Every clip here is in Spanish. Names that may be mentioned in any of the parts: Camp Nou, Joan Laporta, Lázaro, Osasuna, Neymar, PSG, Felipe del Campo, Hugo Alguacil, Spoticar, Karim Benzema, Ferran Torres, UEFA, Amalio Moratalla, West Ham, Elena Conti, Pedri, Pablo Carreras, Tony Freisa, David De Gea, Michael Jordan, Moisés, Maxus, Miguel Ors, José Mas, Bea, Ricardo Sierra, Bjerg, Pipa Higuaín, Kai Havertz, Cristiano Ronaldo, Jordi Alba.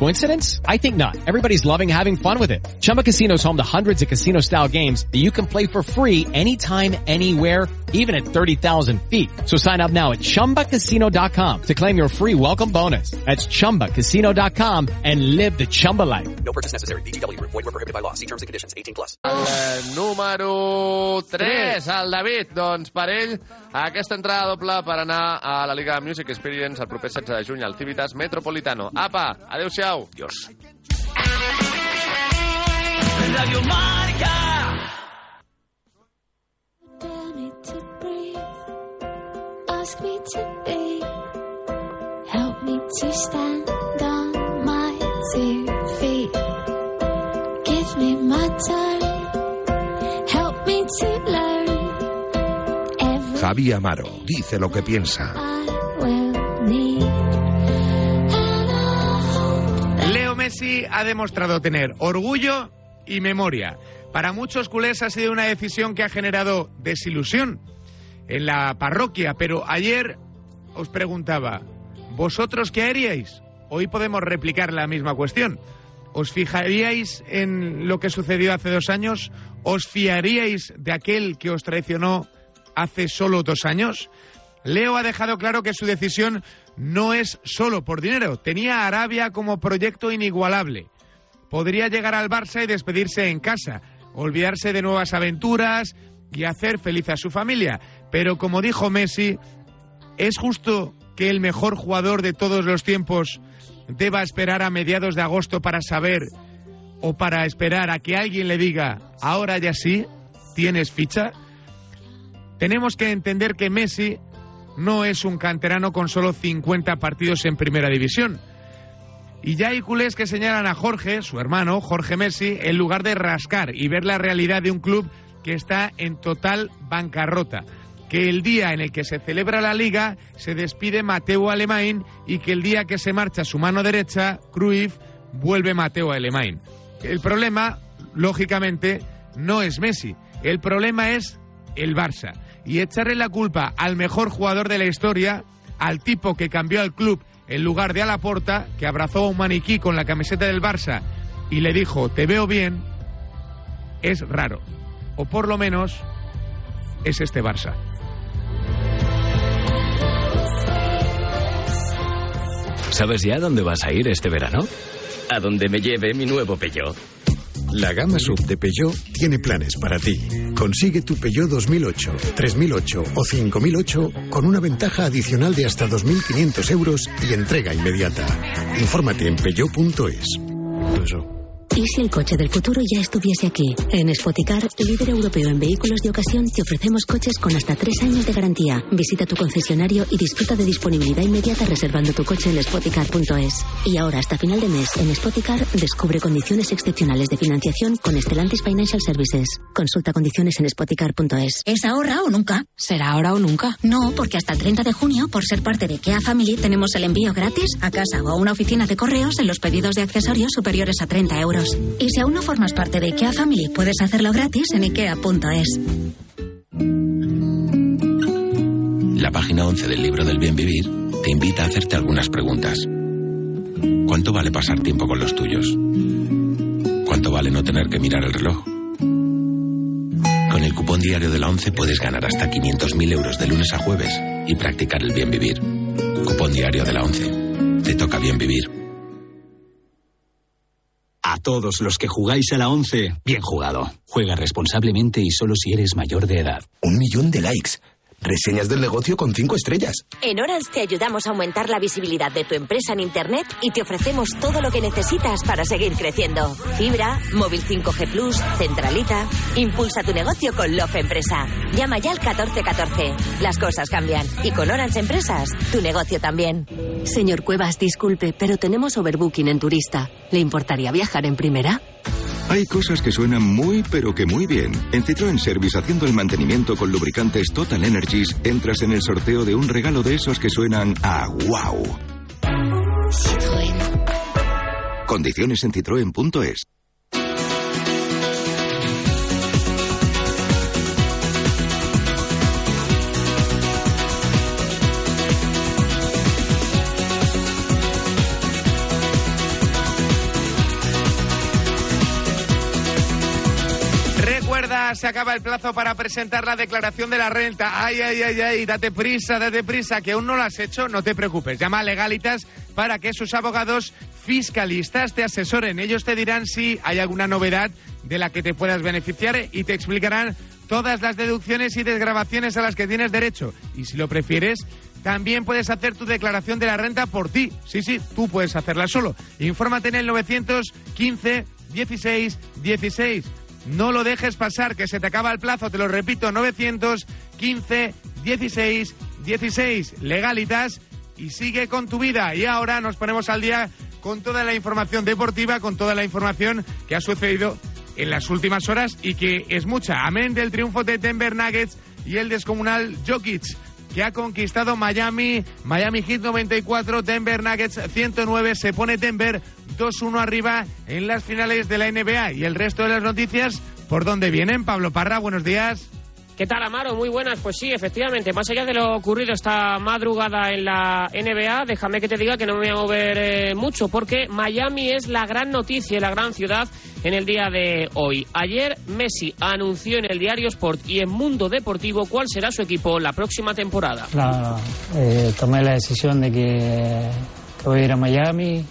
Coincidence? I think not. Everybody's loving having fun with it. Chumba Casino is home to hundreds of casino-style games that you can play for free anytime, anywhere, even at 30,000 feet. So sign up now at ChumbaCasino.com to claim your free welcome bonus. That's ChumbaCasino.com and live the Chumba life. No purchase necessary. VGW. Void where prohibited by law. See terms and conditions. 18+. Número 3, el David. Doncs per ell, aquesta entrada doble per anar a la Liga Music Experience el proper 16 de juny al Civitas Metropolitano. Apa, adeu-siau. Adiós. Radio Marca. Ask me to be, help me to stand on my 2 feet, give me my time, help me to learn. Javier Amaro dice lo que piensa. Leo Messi ha demostrado tener orgullo y memoria. Para muchos culés ha sido una decisión que ha generado desilusión en la parroquia, pero ayer os preguntaba, ¿vosotros qué haríais? Hoy podemos replicar la misma cuestión. ¿Os fijaríais en lo que sucedió hace 2 años? ¿Os fiaríais de aquel que os traicionó hace solo 2 años? Leo ha dejado claro que su decisión no es solo por dinero. Tenía a Arabia como proyecto inigualable. Podría llegar al Barça y despedirse en casa, olvidarse de nuevas aventuras y hacer feliz a su familia. Pero como dijo Messi, ¿es justo que el mejor jugador de todos los tiempos deba esperar a mediados de agosto para saber o para esperar a que alguien le diga ahora ya sí, tienes ficha? Tenemos que entender que Messi no es un canterano con solo 50 partidos en primera división. Y ya hay culés que señalan a Jorge, su hermano, Jorge Messi, en lugar de rascar y ver la realidad de un club que está en total bancarrota. Que el día en el que se celebra la Liga se despide Mateo Alemán y que el día que se marcha su mano derecha, Cruyff, vuelve Mateo Alemán. El problema, lógicamente, no es Messi. El problema es el Barça. Y echarle la culpa al mejor jugador de la historia, al tipo que cambió al club en lugar de a Laporta, que abrazó a un maniquí con la camiseta del Barça y le dijo, te veo bien, es raro. O por lo menos, es este Barça. ¿Sabes ya dónde vas a ir este verano? A donde me lleve mi nuevo Peugeot. La gama SUV de Peugeot tiene planes para ti. Consigue tu Peugeot 2008, 3008 o 5008 con una ventaja adicional de hasta 2.500 euros y entrega inmediata. Infórmate en peugeot.es. ¿Y si el coche del futuro ya estuviese aquí? En Spoticar, líder europeo en vehículos de ocasión, te ofrecemos coches con hasta 3 años de garantía. Visita tu concesionario y disfruta de disponibilidad inmediata reservando tu coche en Spoticar.es. Y ahora, hasta final de mes, en Spoticar, descubre condiciones excepcionales de financiación con Stellantis Financial Services. Consulta condiciones en Spoticar.es. ¿Es ahora o nunca? ¿Será ahora o nunca? No, porque hasta el 30 de junio, por ser parte de Kia Family, tenemos el envío gratis a casa o a una oficina de correos en los pedidos de accesorios superiores a 30 euros. Y si aún no formas parte de IKEA Family, puedes hacerlo gratis en IKEA.es. La página 11 del libro del bien vivir te invita a hacerte algunas preguntas. ¿Cuánto vale pasar tiempo con los tuyos? ¿Cuánto vale no tener que mirar el reloj? Con el cupón diario de la 11 puedes ganar hasta 500.000 euros de lunes a jueves y practicar el bien vivir. Cupón diario de la 11. Te toca bien vivir. A todos los que jugáis a la 11, bien jugado. Juega responsablemente y solo si eres mayor de edad. 1 millón de likes. Reseñas del negocio con 5 estrellas. En Orange te ayudamos a aumentar la visibilidad de tu empresa en Internet y te ofrecemos todo lo que necesitas para seguir creciendo. Fibra, móvil 5G Plus, centralita. Impulsa tu negocio con Love Empresa. Llama ya al 1414. Las cosas cambian y con Orange Empresas, tu negocio también. Señor Cuevas, disculpe, pero tenemos overbooking en Turista. ¿Le importaría viajar en primera? Hay cosas que suenan muy, pero que muy bien. En Citroën Service, haciendo el mantenimiento con lubricantes Total Energies, entras en el sorteo de un regalo de esos que suenan a wow. Citroën. Condiciones en citroen.es. Se acaba el plazo para presentar la declaración de la renta. Ay, date prisa, que aún no lo has hecho, no te preocupes. Llama a Legalitas para que sus abogados fiscalistas te asesoren. Ellos te dirán si hay alguna novedad de la que te puedas beneficiar y te explicarán todas las deducciones y desgravaciones a las que tienes derecho. Y si lo prefieres, también puedes hacer tu declaración de la renta por ti. Sí, tú puedes hacerla solo. Infórmate en el 915 16 16. No lo dejes pasar, que se te acaba el plazo. Te lo repito, 915 16 16. Legalitas y sigue con tu vida. Y ahora nos ponemos al día con toda la información deportiva, con toda la información que ha sucedido en las últimas horas y que es mucha. Amén del triunfo de Denver Nuggets y el descomunal Jokic, que ha conquistado Miami Heat 94, Denver Nuggets 109, se pone Denver 2-1 arriba en las finales de la NBA. Y el resto de las noticias, ¿por dónde vienen? Pablo Parra, buenos días. ¿Qué tal, Amaro? Muy buenas. Pues sí, efectivamente, más allá de lo ocurrido esta madrugada en la NBA, déjame que te diga que no me voy a mover mucho, porque Miami es la gran noticia, la gran ciudad en el día de hoy. Ayer Messi anunció en el diario Sport y en Mundo Deportivo cuál será su equipo la próxima temporada. Tomé la decisión de que voy a ir a Miami.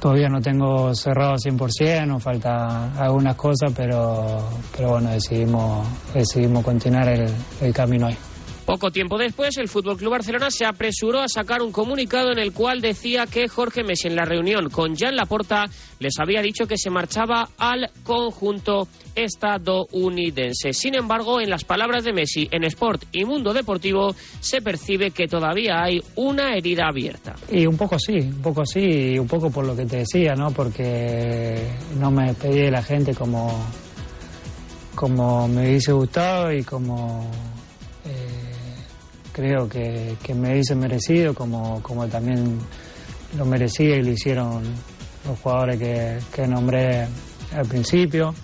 Todavía no tengo cerrado 100%, nos faltan algunas cosas, pero bueno, decidimos continuar el camino ahí. Poco tiempo después, el FC Barcelona se apresuró a sacar un comunicado en el cual decía que Jorge Messi, en la reunión con Joan Laporta, les había dicho que se marchaba al conjunto estadounidense. Sin embargo, en las palabras de Messi en Sport y Mundo Deportivo se percibe que todavía hay una herida abierta. Y un poco sí, un poco por lo que te decía, ¿no? Porque no me despedí de la gente como me hubiese gustado y como creo que me hice merecido, como también lo merecía y lo hicieron los jugadores que nombré al principio.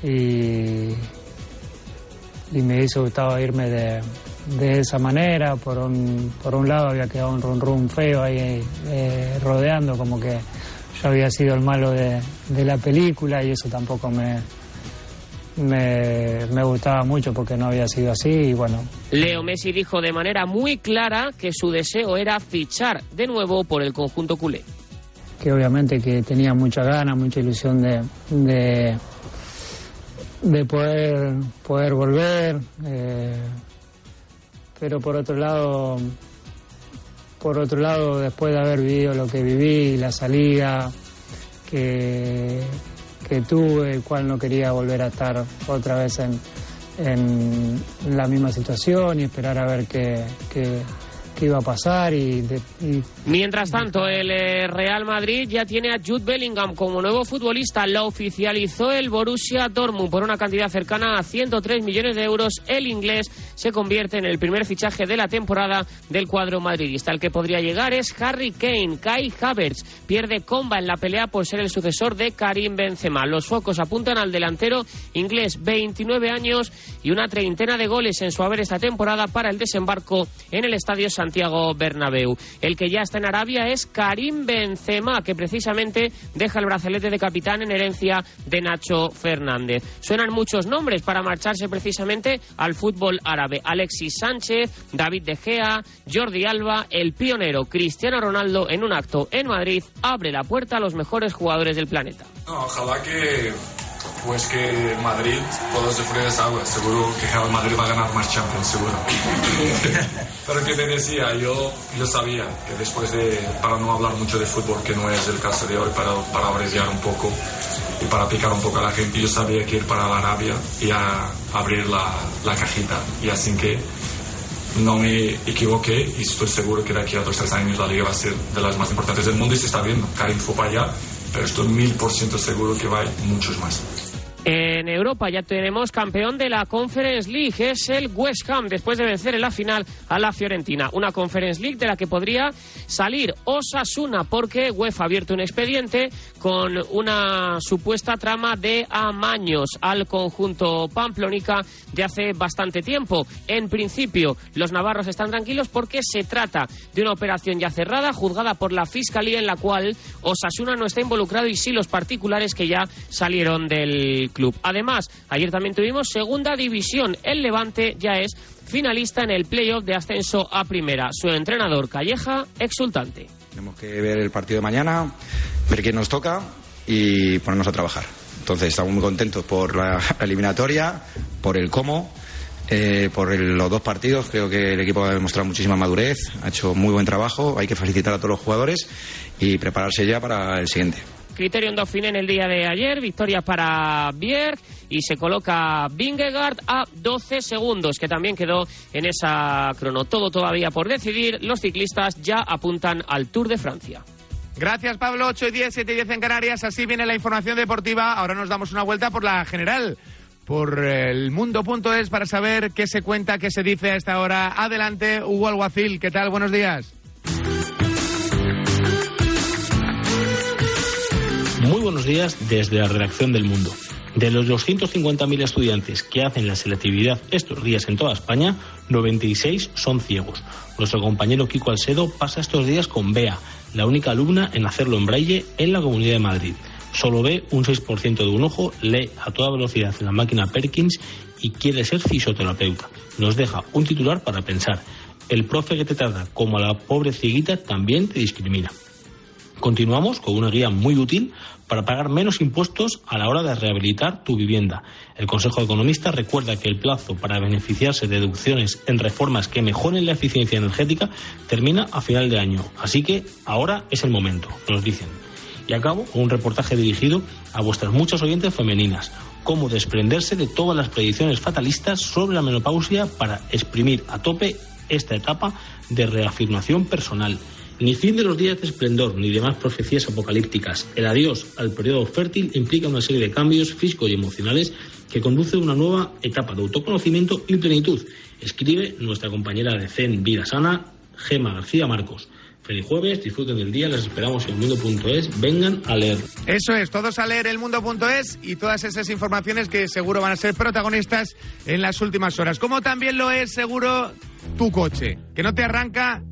Y me hizo gustado irme de esa manera. Por un lado había quedado un run feo ahí rodeando, como que yo había sido el malo de la película, y eso tampoco me gustaba mucho porque no había sido así. Y bueno, Leo Messi dijo de manera muy clara que su deseo era fichar de nuevo por el conjunto culé. Que obviamente que tenía mucha gana, mucha ilusión de poder volver, pero por otro lado, después de haber vivido lo que viví, la salida que tuve, el cual no quería volver a estar otra vez en la misma situación y esperar a ver qué iba a pasar. Mientras tanto, el Real Madrid ya tiene a Jude Bellingham como nuevo futbolista. Lo oficializó el Borussia Dortmund por una cantidad cercana a 103 millones de euros. El inglés se convierte en el primer fichaje de la temporada del cuadro madridista. El que podría llegar es Harry Kane. Kai Havertz pierde comba en la pelea por ser el sucesor de Karim Benzema. Los focos apuntan al delantero inglés, 29 años y una treintena de goles en su haber esta temporada, para el desembarco en el Estadio Santiago Bernabéu. El que ya está en Arabia es Karim Benzema, que precisamente deja el brazalete de capitán en herencia de Nacho Fernández. Suenan muchos nombres para marcharse precisamente al fútbol árabe: Alexis Sánchez, David De Gea, Jordi Alba. El pionero Cristiano Ronaldo, en un acto en Madrid, abre la puerta a los mejores jugadores del planeta. Ojalá que Pues que Madrid pueda sufrir esa agua. Seguro que el Madrid va a ganar más Champions, seguro. Pero que te decía, yo sabía que después de, para no hablar mucho de fútbol, que no es el caso de hoy, para abreviar un poco y para picar un poco a la gente, yo sabía que ir para la Arabia y a abrir la cajita. Y así que no me equivoqué y estoy seguro que de aquí a 2 o 3 años la liga va a ser de las más importantes del mundo y se está viendo. Karim fue para allá, pero estoy 1000% seguro que va a ir muchos más. En Europa ya tenemos campeón de la Conference League, es el West Ham, después de vencer en la final a la Fiorentina. Una Conference League de la que podría salir Osasuna, porque UEFA ha abierto un expediente con una supuesta trama de amaños al conjunto pamplónica de hace bastante tiempo. En principio, los navarros están tranquilos porque se trata de una operación ya cerrada, juzgada por la Fiscalía, en la cual Osasuna no está involucrado y sí los particulares que ya salieron del club. Además, ayer también tuvimos segunda división. El Levante ya es finalista en el playoff de ascenso a primera. Su entrenador, Calleja, exultante. Tenemos que ver el partido de mañana, ver quién nos toca y ponernos a trabajar. Entonces, estamos muy contentos por la eliminatoria, por el cómo, los dos partidos. Creo que el equipo ha demostrado muchísima madurez, ha hecho muy buen trabajo. Hay que felicitar a todos los jugadores y prepararse ya para el siguiente. Criterion Dauphin en el día de ayer, victoria para Bjerg y se coloca Vingegaard a 12 segundos, que también quedó en esa crono. Todo todavía por decidir, los ciclistas ya apuntan al Tour de Francia. Gracias, Pablo. 8:10, 7:10 en Canarias, así viene la información deportiva. Ahora nos damos una vuelta por la general, por el mundo.es, para saber qué se cuenta, qué se dice a esta hora. Adelante, Hugo Alguacil, ¿qué tal? Buenos días. Muy buenos días desde la redacción del Mundo. De los 250.000 estudiantes que hacen la selectividad estos días en toda España, 96 son ciegos. Nuestro compañero Kiko Alcedo pasa estos días con Bea, la única alumna en hacerlo en braille en la Comunidad de Madrid. Solo ve un 6% de un ojo, lee a toda velocidad en la máquina Perkins y quiere ser fisioterapeuta. Nos deja un titular para pensar. El profe que te trata como a la pobre cieguita también te discrimina. Continuamos con una guía muy útil para pagar menos impuestos a la hora de rehabilitar tu vivienda. El Consejo de Economistas recuerda que el plazo para beneficiarse de deducciones en reformas que mejoren la eficiencia energética termina a final de año. Así que ahora es el momento, nos dicen. Y acabo con un reportaje dirigido a vuestras muchas oyentes femeninas. Cómo desprenderse de todas las predicciones fatalistas sobre la menopausia para exprimir a tope esta etapa de reafirmación personal. Ni fin de los días de esplendor, ni demás profecías apocalípticas. El adiós al periodo fértil implica una serie de cambios físicos y emocionales que conduce a una nueva etapa de autoconocimiento y plenitud. Escribe nuestra compañera de Zen Vida Sana, Gema García Marcos. Feliz jueves, disfruten del día, les esperamos en elmundo.es, vengan a leer. Eso es, todos a leer elmundo.es y todas esas informaciones que seguro van a ser protagonistas en las últimas horas. Como también lo es seguro tu coche, que no te arranca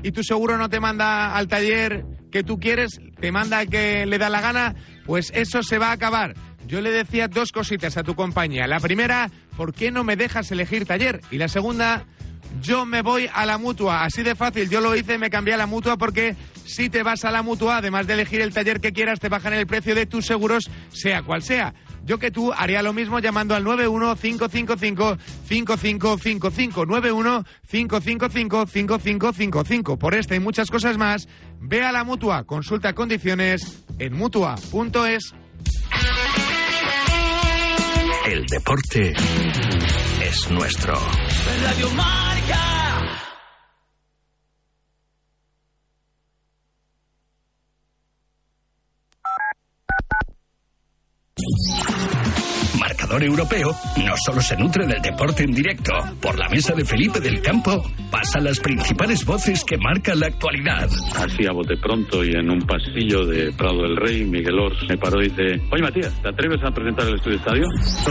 y tu seguro no te manda al taller que tú quieres, te manda al que le da la gana, pues eso se va a acabar. Yo le decía dos cositas a tu compañía. La primera, ¿por qué no me dejas elegir taller? Y la segunda, yo me voy a la Mutua. Así de fácil, yo lo hice, me cambié a la Mutua, porque si te vas a la Mutua, además de elegir el taller que quieras, te bajan el precio de tus seguros, sea cual sea. Yo que tú haría lo mismo llamando al 915555555, 915555555. Por esta y muchas cosas más, ve a la Mutua. Consulta condiciones en Mutua.es. El deporte es nuestro. Radio Marca. Marcador Europeo no solo se nutre del deporte en directo. Por la mesa de Felipe del Campo pasan las principales voces que marcan la actualidad. Así a bote pronto y en un pasillo de Prado del Rey, Miguel Ors me paró y dice: oye, Matías, ¿te atreves a presentar el estudio estadio?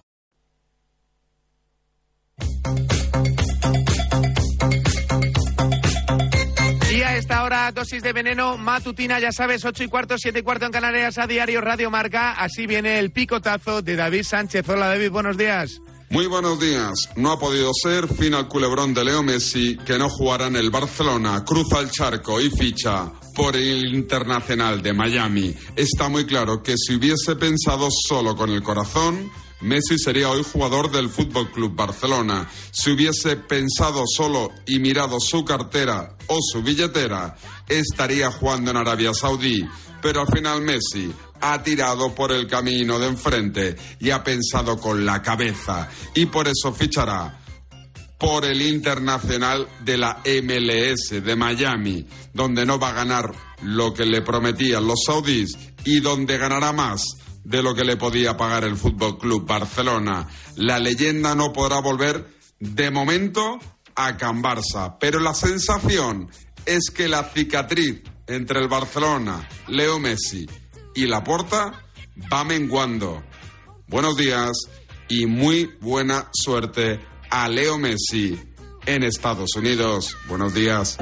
Y a esta hora, dosis de veneno matutina, ya sabes, 8:15, 7:15 en Canarias, a diario Radio Marca. Así viene el picotazo de David Sánchez. Hola, David, buenos días. Muy buenos días. No ha podido ser. Fin al culebrón de Leo Messi, que no jugará en el Barcelona. Cruza el charco y ficha por el Internacional de Miami. Está muy claro que si hubiese pensado solo con el corazón, Messi sería hoy jugador del Fútbol Club Barcelona. Si hubiese pensado solo y mirado su cartera o su billetera, estaría jugando en Arabia Saudí. Pero al final Messi ha tirado por el camino de enfrente y ha pensado con la cabeza. Y por eso fichará por el Internacional de la MLS de Miami, donde no va a ganar lo que le prometían los saudíes y donde ganará más de lo que le podía pagar el Fútbol Club Barcelona. La leyenda no podrá volver, de momento, a Can Barça, pero la sensación es que la cicatriz entre el Barcelona, Leo Messi y Laporta va menguando. Buenos días y muy buena suerte a Leo Messi en Estados Unidos. Buenos días.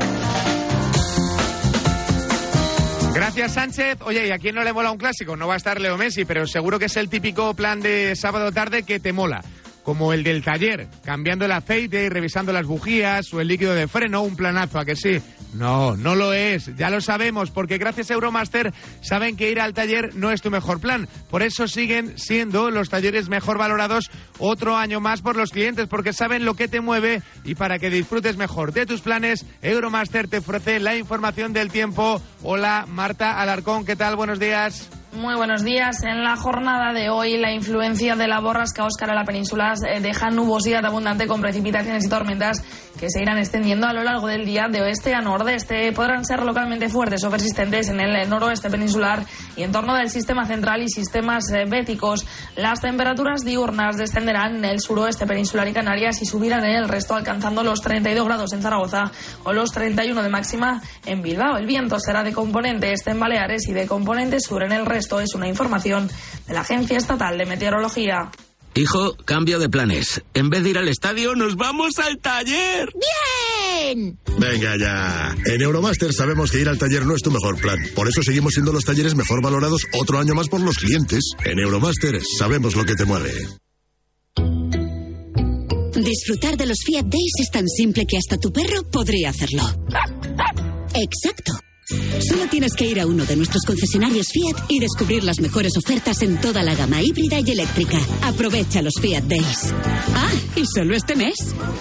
Gracias, Sánchez. Oye, ¿y a quién no le mola un clásico? No va a estar Leo Messi, pero seguro que es el típico plan de sábado tarde que te mola, como el del taller, cambiando el aceite y revisando las bujías o el líquido de freno, un planazo, ¿a que sí? No, no lo es, ya lo sabemos, porque gracias a Euromaster saben que ir al taller no es tu mejor plan. Por eso siguen siendo los talleres mejor valorados otro año más por los clientes, porque saben lo que te mueve y para que disfrutes mejor de tus planes, Euromaster te ofrece la información del tiempo. Hola, Marta Alarcón, ¿qué tal? Buenos días. Muy buenos días. En la jornada de hoy, la influencia de la borrasca Óscar a la península deja nubosidad abundante con precipitaciones y tormentas que se irán extendiendo a lo largo del día de oeste a nordeste. Podrán ser localmente fuertes o persistentes en el noroeste peninsular y en torno del sistema central y sistemas béticos. Las temperaturas diurnas descenderán en el suroeste peninsular y Canarias y subirán en el resto, alcanzando los 32 grados en Zaragoza o los 31 de máxima en Bilbao. El viento será de componente este en Baleares y de componente sur en el resto. Esto es una información de la Agencia Estatal de Meteorología. Hijo, cambio de planes. En vez de ir al estadio, ¡nos vamos al taller! ¡Bien! Venga ya. En Euromaster sabemos que ir al taller no es tu mejor plan. Por eso seguimos siendo los talleres mejor valorados otro año más por los clientes. En Euromaster sabemos lo que te mueve. Disfrutar de los Fiat Days es tan simple que hasta tu perro podría hacerlo. Exacto. Solo tienes que ir a uno de nuestros concesionarios Fiat y descubrir las mejores ofertas en toda la gama híbrida y eléctrica. Aprovecha los Fiat Days. Ah, y solo este mes.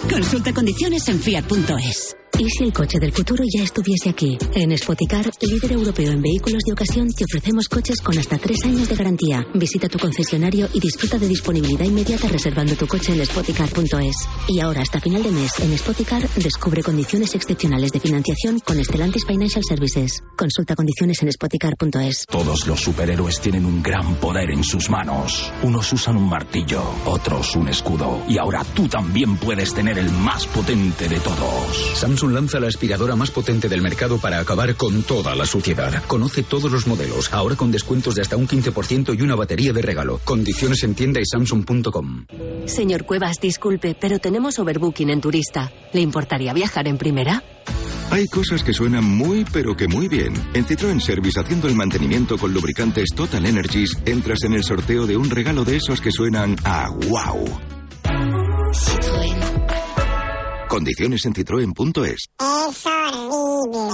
Consulta condiciones en fiat.es. ¿Y si el coche del futuro ya estuviese aquí? En Spoticar, líder europeo en vehículos de ocasión, te ofrecemos coches con hasta 3 años de garantía. Visita tu concesionario y disfruta de disponibilidad inmediata reservando tu coche en Spoticar.es. Y ahora, hasta final de mes, en Spoticar, descubre condiciones excepcionales de financiación con Stellantis Financial Services. Consulta condiciones en Spoticar.es. Todos los superhéroes tienen un gran poder en sus manos. Unos usan un martillo, otros un escudo. Y ahora tú también puedes tener el más potente de todos. Samsung lanza la aspiradora más potente del mercado para acabar con toda la suciedad. Conoce todos los modelos, ahora con descuentos de hasta un 15% y una batería de regalo. Condiciones en tienda y Samsung.com. Señor Cuevas, disculpe, pero tenemos overbooking en Turista. ¿Le importaría viajar en primera? Hay cosas que suenan muy, pero que muy bien. En Citroën Service, haciendo el mantenimiento con lubricantes Total Energies, entras en el sorteo de un regalo de esos que suenan a wow. Citroën. Condiciones en citroen.es. Es horrible.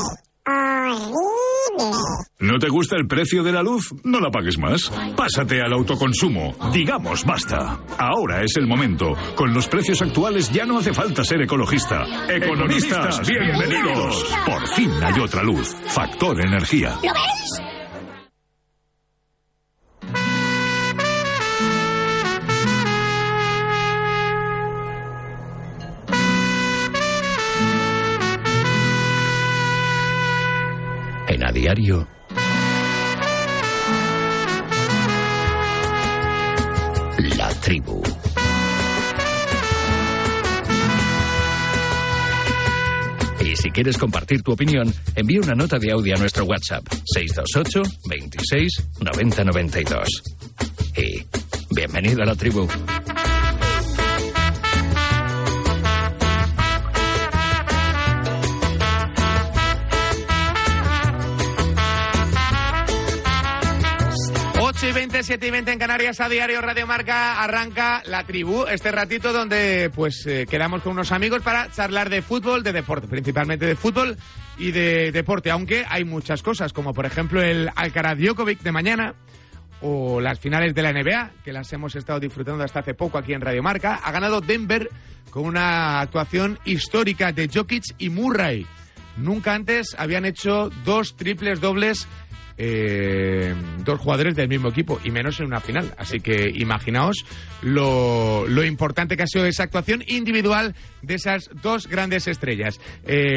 ¿No te gusta el precio de la luz? No la pagues más. Pásate al autoconsumo. Digamos basta. Ahora es el momento. Con los precios actuales ya no hace falta ser ecologista. Economistas, bienvenidos. Por fin hay otra luz. Factor Energía. ¿Lo ves? En A Diario, La Tribu. Y si quieres compartir tu opinión, envía una nota de audio a nuestro WhatsApp 628 26 90 92. Y bienvenido a La Tribu. Y 20, 7 y 20 en Canarias, a diario Radio Marca, arranca La Tribu, este ratito donde pues quedamos con unos amigos para charlar de fútbol, de deporte, principalmente de fútbol y de deporte, aunque hay muchas cosas, como por ejemplo el Alcaraz-Djokovic de mañana o las finales de la NBA, que las hemos estado disfrutando hasta hace poco aquí en Radio Marca. Ha ganado Denver con una actuación histórica de Jokic y Murray. Nunca antes habían hecho dos triples dobles dos jugadores del mismo equipo, y menos en una final. Así que imaginaos lo importante que ha sido esa actuación individual de esas dos grandes estrellas.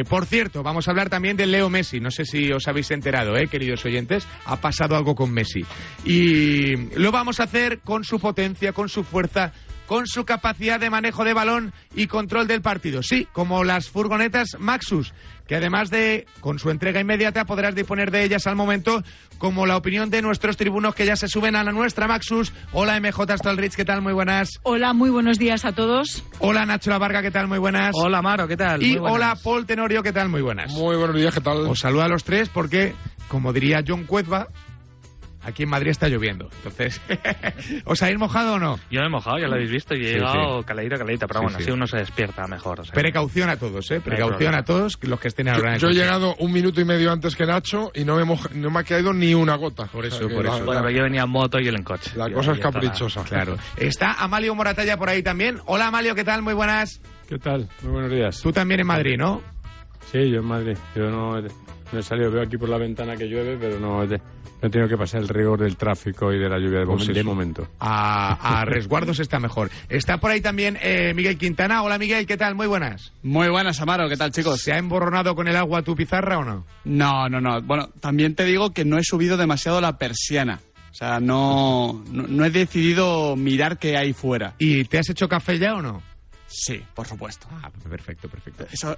Por cierto, vamos a hablar también de Leo Messi. No sé si os habéis enterado, queridos oyentes, ha pasado algo con Messi. Y lo vamos a hacer con su potencia, con su fuerza, con su capacidad de manejo de balón y control del partido. Sí, como las furgonetas Maxus, que además de con su entrega inmediata podrás disponer de ellas al momento, como la opinión de nuestros tribunos que ya se suben a la nuestra Maxus. Hola MJ Stolrich, ¿qué tal? Muy buenas. Hola, muy buenos días a todos. Hola Nacho La Varga, ¿qué tal? Muy buenas. Hola Amaro, ¿qué tal? Y hola Paul Tenorio, ¿qué tal? Muy buenas. Muy buenos días, ¿qué tal? Os saluda a los tres porque, como diría John Cuezba, aquí en Madrid está lloviendo, entonces, ¿os habéis mojado o no? Yo me he mojado, ya lo habéis visto, y he llegado caleíta, pero bueno, así uno se despierta mejor. O sea, precaución a todos, precaución a todos los que estén ahora. Yo he llegado un minuto y medio antes que Nacho y no me ha caído ni una gota. Por eso. Bueno, pero yo venía en moto y él en coche. La cosa es caprichosa. Claro. Está Amalio Moratalla por ahí también. Hola Amalio, ¿qué tal? Muy buenas. ¿Qué tal? Muy buenos días. Tú también en Madrid, ¿no? Sí, yo en Madrid. Yo no he salido, veo aquí por la ventana que llueve, pero no he tenido que pasar el rigor del tráfico y de la lluvia de momento. A resguardos está mejor. Está por ahí también Miguel Quintana. Hola Miguel, ¿qué tal? Muy buenas. Muy buenas, Amaro, ¿qué tal, chicos? ¿Se ha emborronado con el agua tu pizarra o no? No. Bueno, también te digo que no he subido demasiado la persiana. O sea, no he decidido mirar qué hay fuera. ¿Y te has hecho café ya o no? Sí, por supuesto. Ah, perfecto.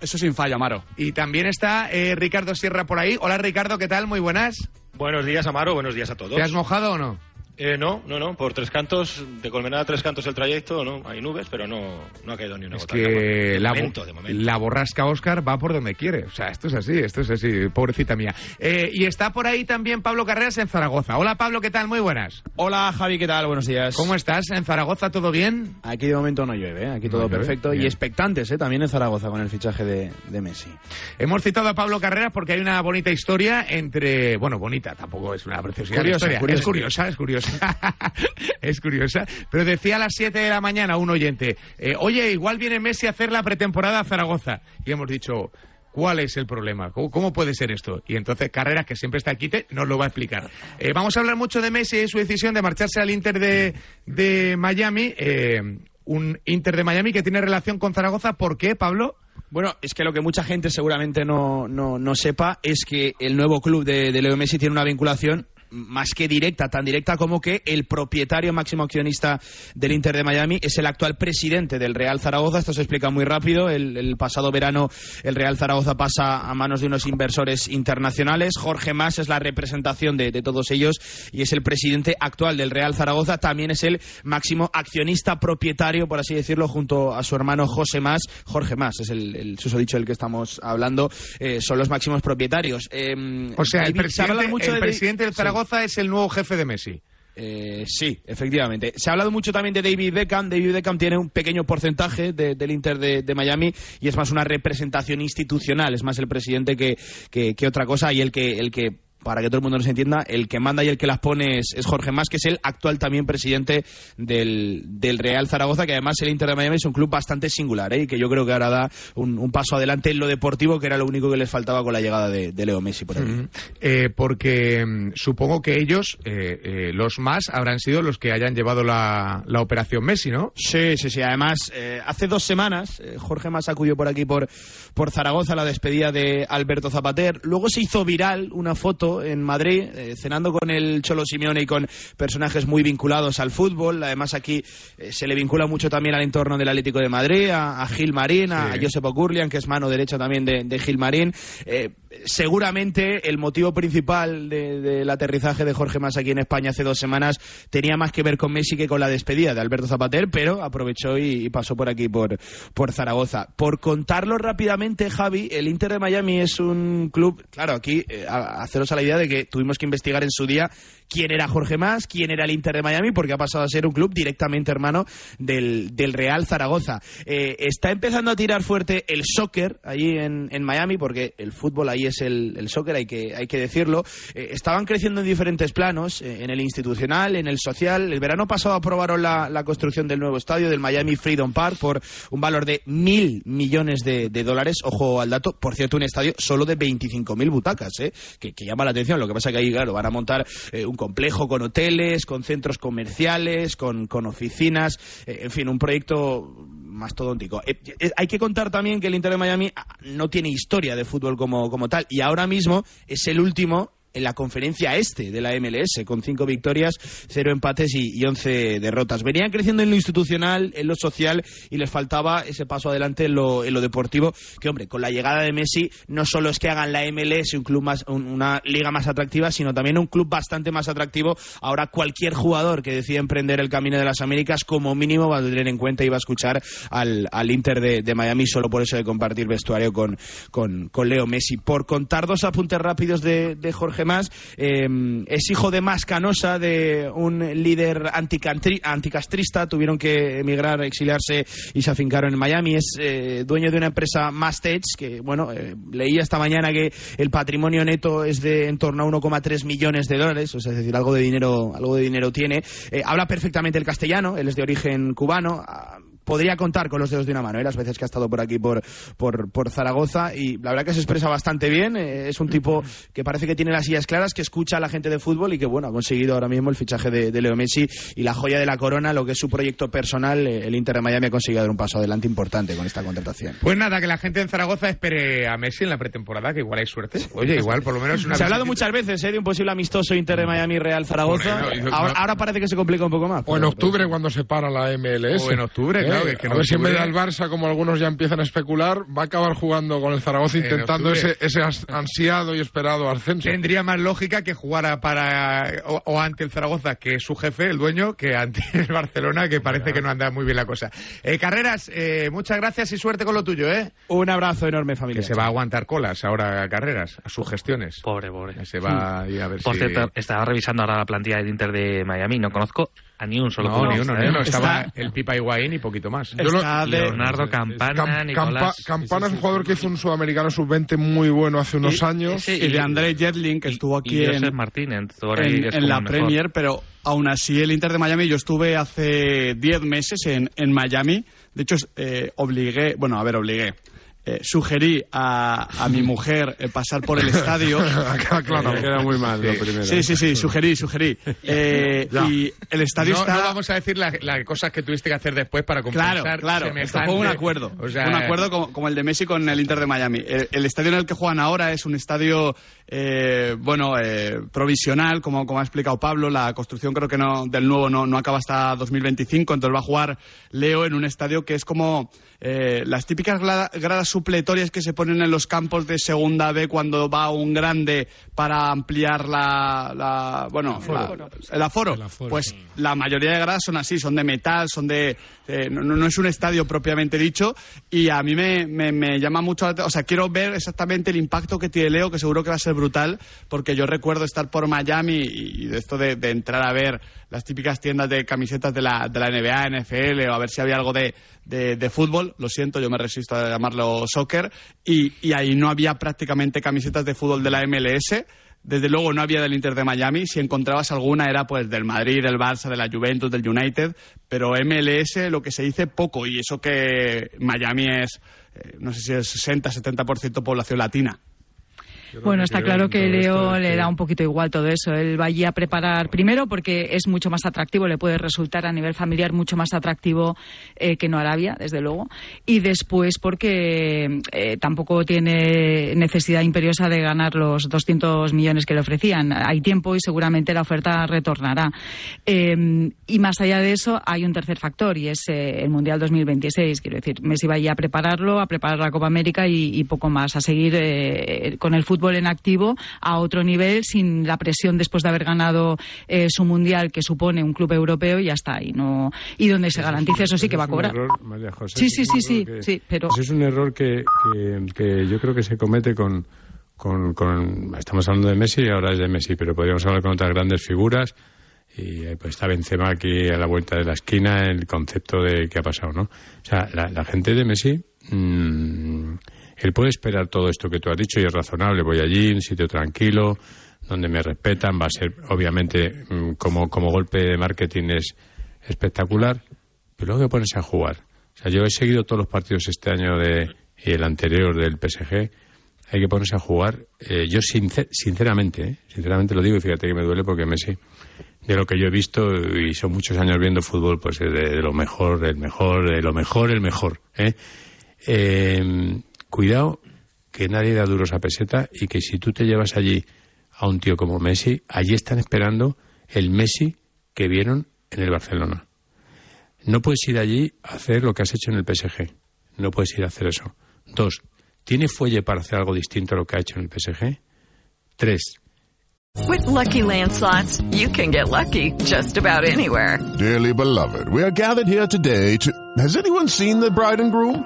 Eso sin fallo, Amaro. Y también está Ricardo Sierra por ahí. Hola Ricardo, ¿qué tal? Muy buenas. Buenos días, Amaro, buenos días a todos. ¿Te has mojado o no? No, por Tres Cantos, de Colmenar a Tres Cantos el trayecto, no hay nubes, pero no ha caído ni una gota. Es que de momento. La borrasca Óscar va por donde quiere, o sea, esto es así, pobrecita mía. Y está por ahí también Pablo Carreras en Zaragoza. Hola Pablo, ¿qué tal? Muy buenas. Hola Javi, ¿qué tal? Buenos días. ¿Cómo estás? ¿En Zaragoza todo bien? Aquí de momento no llueve, aquí todo perfecto, bien. Y expectantes, también en Zaragoza con el fichaje de Messi. Hemos citado a Pablo Carreras porque hay una bonita historia entre, bonita, tampoco es una preciosidad. Es curiosa. Es curiosa, pero decía a las 7 de la mañana un oyente, oye, igual viene Messi a hacer la pretemporada a Zaragoza, y hemos dicho, ¿Cuál es el problema? ¿Cómo puede ser esto? Y entonces Carreras, que siempre está al quite, nos lo va a explicar. Vamos a hablar mucho de Messi y su decisión de marcharse al Inter de Miami. Un Inter de Miami que tiene relación con Zaragoza. ¿Por qué, Pablo? Bueno, es que lo que mucha gente seguramente no sepa es que el nuevo club de Leo Messi tiene una vinculación más que directa, tan directa como que el propietario máximo accionista del Inter de Miami es el actual presidente del Real Zaragoza. Esto se explica muy rápido. El pasado verano el Real Zaragoza pasa a manos de unos inversores internacionales. Jorge Mas es la representación de todos ellos y es el presidente actual del Real Zaragoza. También es el máximo accionista propietario, por así decirlo, junto a su hermano José Mas. Jorge Mas es el susodicho del que estamos hablando. Son los máximos propietarios. O sea, el presidente del Zaragoza es el nuevo jefe de Messi. Sí, efectivamente. Se ha hablado mucho también de David Beckham. David Beckham tiene un pequeño porcentaje del Inter de Miami y es más una representación institucional. Es más el presidente que otra cosa, y el que para que todo el mundo nos entienda, el que manda y el que las pone es Jorge Mas, que es el actual también presidente del Real Zaragoza, que además el Inter de Miami es un club bastante singular, y que yo creo que ahora da un paso adelante en lo deportivo, que era lo único que les faltaba con la llegada de Leo Messi por ahí. Porque supongo que ellos, los Mas, habrán sido los que hayan llevado la operación Messi, ¿no? Sí. Además, hace 2 semanas Jorge Mas acudió por aquí, por Zaragoza, la despedida de Alberto Zapater. Luego se hizo viral una foto en Madrid, cenando con el Cholo Simeone y con personajes muy vinculados al fútbol. Además aquí se le vincula mucho también al entorno del Atlético de Madrid, a Gil Marín, a Josep Okurlian, que es mano derecha también de Gil Marín. Seguramente el motivo principal del aterrizaje de Jorge Mas aquí en España hace 2 semanas tenía más que ver con Messi que con la despedida de Alberto Zapater, pero aprovechó y pasó por aquí, por Zaragoza. Por contarlo rápidamente, Javi, el Inter de Miami es un club, claro, aquí haceros a la idea de que tuvimos que investigar en su día quién era Jorge Mas, quién era el Inter de Miami, porque ha pasado a ser un club directamente hermano del Real Zaragoza. Está empezando a tirar fuerte el soccer allí en Miami, porque el fútbol ahí es el soccer, hay que decirlo. Estaban creciendo en diferentes planos, en el institucional, en el social. El verano pasado aprobaron la construcción del nuevo estadio, del Miami Freedom Park, por un valor de 1.000 millones de dólares. Ojo al dato, por cierto, un estadio solo de 25.000 butacas, que llama la atención. Lo que pasa que ahí, claro, van a montar un complejo con hoteles, con centros comerciales, con oficinas, en fin, un proyecto mastodóntico. Hay que contar también que el Inter de Miami no tiene historia de fútbol como tal, y ahora mismo es el último en la conferencia este de la MLS, con 5 victorias, 0 empates y 11 derrotas. Venían creciendo en lo institucional, en lo social, y les faltaba ese paso adelante en lo deportivo, que, hombre, con la llegada de Messi no solo es que hagan la MLS un club más, una liga más atractiva, sino también un club bastante más atractivo. Ahora cualquier jugador que decida emprender el camino de las Américas, como mínimo va a tener en cuenta y va a escuchar al Inter de Miami, solo por eso de compartir vestuario con Leo Messi. Por contar 2 apuntes rápidos de Jorge Mas, es hijo de Mas Canosa, de un líder anticastrista. Tuvieron que emigrar, exiliarse y se afincaron en Miami. Es dueño de una empresa, Mastech, que, bueno, leí esta mañana que el patrimonio neto es de en torno a 1,3 millones de dólares, o sea, es decir, algo de dinero tiene. Habla perfectamente el castellano, él es de origen cubano. Podría contar con los dedos de una mano, las veces que ha estado por aquí, por Zaragoza, y la verdad que se expresa bastante bien. Es un tipo que parece que tiene las ideas claras, que escucha a la gente de fútbol y que, bueno, ha conseguido ahora mismo el fichaje de Leo Messi y la joya de la corona, lo que es su proyecto personal. El Inter de Miami ha conseguido dar un paso adelante importante con esta contratación. Pues nada, que la gente en Zaragoza espere a Messi en la pretemporada, que igual hay suerte. Oye, igual, por lo menos una... Se ha hablado muchas veces de un posible amistoso Inter de Miami-Real Zaragoza. Ahora parece que se complica un poco más. O en octubre, cuando se para la MLS. O en octubre, claro. Que a ver si en vez del Barça, como algunos ya empiezan a especular, va a acabar jugando con el Zaragoza, intentando ese ansiado y esperado ascenso. Tendría más lógica que jugara para o ante el Zaragoza, que es su jefe, el dueño, que ante el Barcelona, que parece que no anda muy bien la cosa. Carreras, muchas gracias y suerte con lo tuyo, Un abrazo enorme, familia. Que se va a aguantar colas ahora, Carreras, a sus gestiones. Pobre. Se va a ver. Por cierto, estaba revisando ahora la plantilla del Inter de Miami, no conozco a ni un solo. No, estaba el Pipa Higuaín y poquito más. Leonardo Campana, Nicolás. Campana es un jugador que hizo un sudamericano sub-20 muy bueno hace unos años. Y de André Jedlin, que estuvo aquí en la Premier, pero aún así el Inter de Miami, yo estuve hace 10 meses en Miami. De hecho, obligué... sugerí a mi mujer pasar por el estadio. Claro, queda muy mal lo primero. Sí, sugerí. Y el estadio no, está... No vamos a decir las cosas que tuviste que hacer después para compensar. Claro, esto fue un acuerdo. O sea, un acuerdo como el de Messi con el Inter de Miami. El estadio en el que juegan ahora es un estadio, provisional, como ha explicado Pablo. La construcción creo que del nuevo no acaba hasta 2025, entonces va a jugar Leo en un estadio que es como... las típicas gradas supletorias que se ponen en los campos de segunda B cuando va un grande para ampliar el aforo. Pues la mayoría de gradas son así, son de metal, son de... no es un estadio propiamente dicho, y a mí me llama mucho la atención. O sea, quiero ver exactamente el impacto que tiene Leo, que seguro que va a ser brutal, porque yo recuerdo estar por Miami y esto de entrar a ver las típicas tiendas de camisetas de la NBA, NFL, o a ver si había algo de fútbol. Lo siento, yo me resisto a llamarlo soccer, y ahí no había prácticamente camisetas de fútbol de la MLS. Desde luego no había del Inter de Miami. Si encontrabas alguna era pues del Madrid, del Barça, de la Juventus, del United, pero MLS lo que se dice poco, y eso que Miami es, no sé si es 60-70% población latina. Bueno, está claro que Leo le da un poquito igual todo eso. Él va allí a preparar primero porque es mucho más atractivo, le puede resultar a nivel familiar mucho más atractivo que no Arabia, desde luego. Y después porque tampoco tiene necesidad imperiosa de ganar los 200 millones que le ofrecían. Hay tiempo y seguramente la oferta retornará. Y más allá de eso hay un tercer factor, y es el Mundial 2026. Quiero decir, Messi va allí a prepararlo, a preparar la Copa América y poco más, a seguir con el fútbol en activo a otro nivel, sin la presión después de haber ganado su mundial, que supone un club europeo, y ya está ahí, no, y donde se garantice eso sí que va a cobrar. Error, María José, sí, pero es un error que yo creo que se comete con estamos hablando de Messi y ahora es de Messi, pero podríamos hablar con otras grandes figuras, y pues está Benzema aquí a la vuelta de la esquina, el concepto de que ha pasado, ¿no? O sea, la gente de Messi él puede esperar todo esto que tú has dicho, y es razonable. Voy allí, un sitio tranquilo, donde me respetan. Va a ser, obviamente, como golpe de marketing es espectacular, pero luego que pones a jugar. O sea, yo he seguido todos los partidos este año y el anterior del PSG. Hay que ponerse a jugar. Yo sinceramente lo digo, y fíjate que me duele porque Messi, de lo que yo he visto, y son muchos años viendo fútbol, pues de lo mejor, el mejor, de lo mejor, el mejor. Cuidado, que nadie da duros a peseta, y que si tú te llevas allí a un tío como Messi, allí están esperando el Messi que vieron en el Barcelona. No puedes ir allí a hacer lo que has hecho en el PSG. No puedes ir a hacer eso. 2. ¿Tiene fuelle para hacer algo distinto a lo que ha hecho en el PSG? 3. With Lucky Land Slots, you can get lucky just about anywhere. Dearly beloved, we are gathered here today to... Has anyone seen the bride and groom?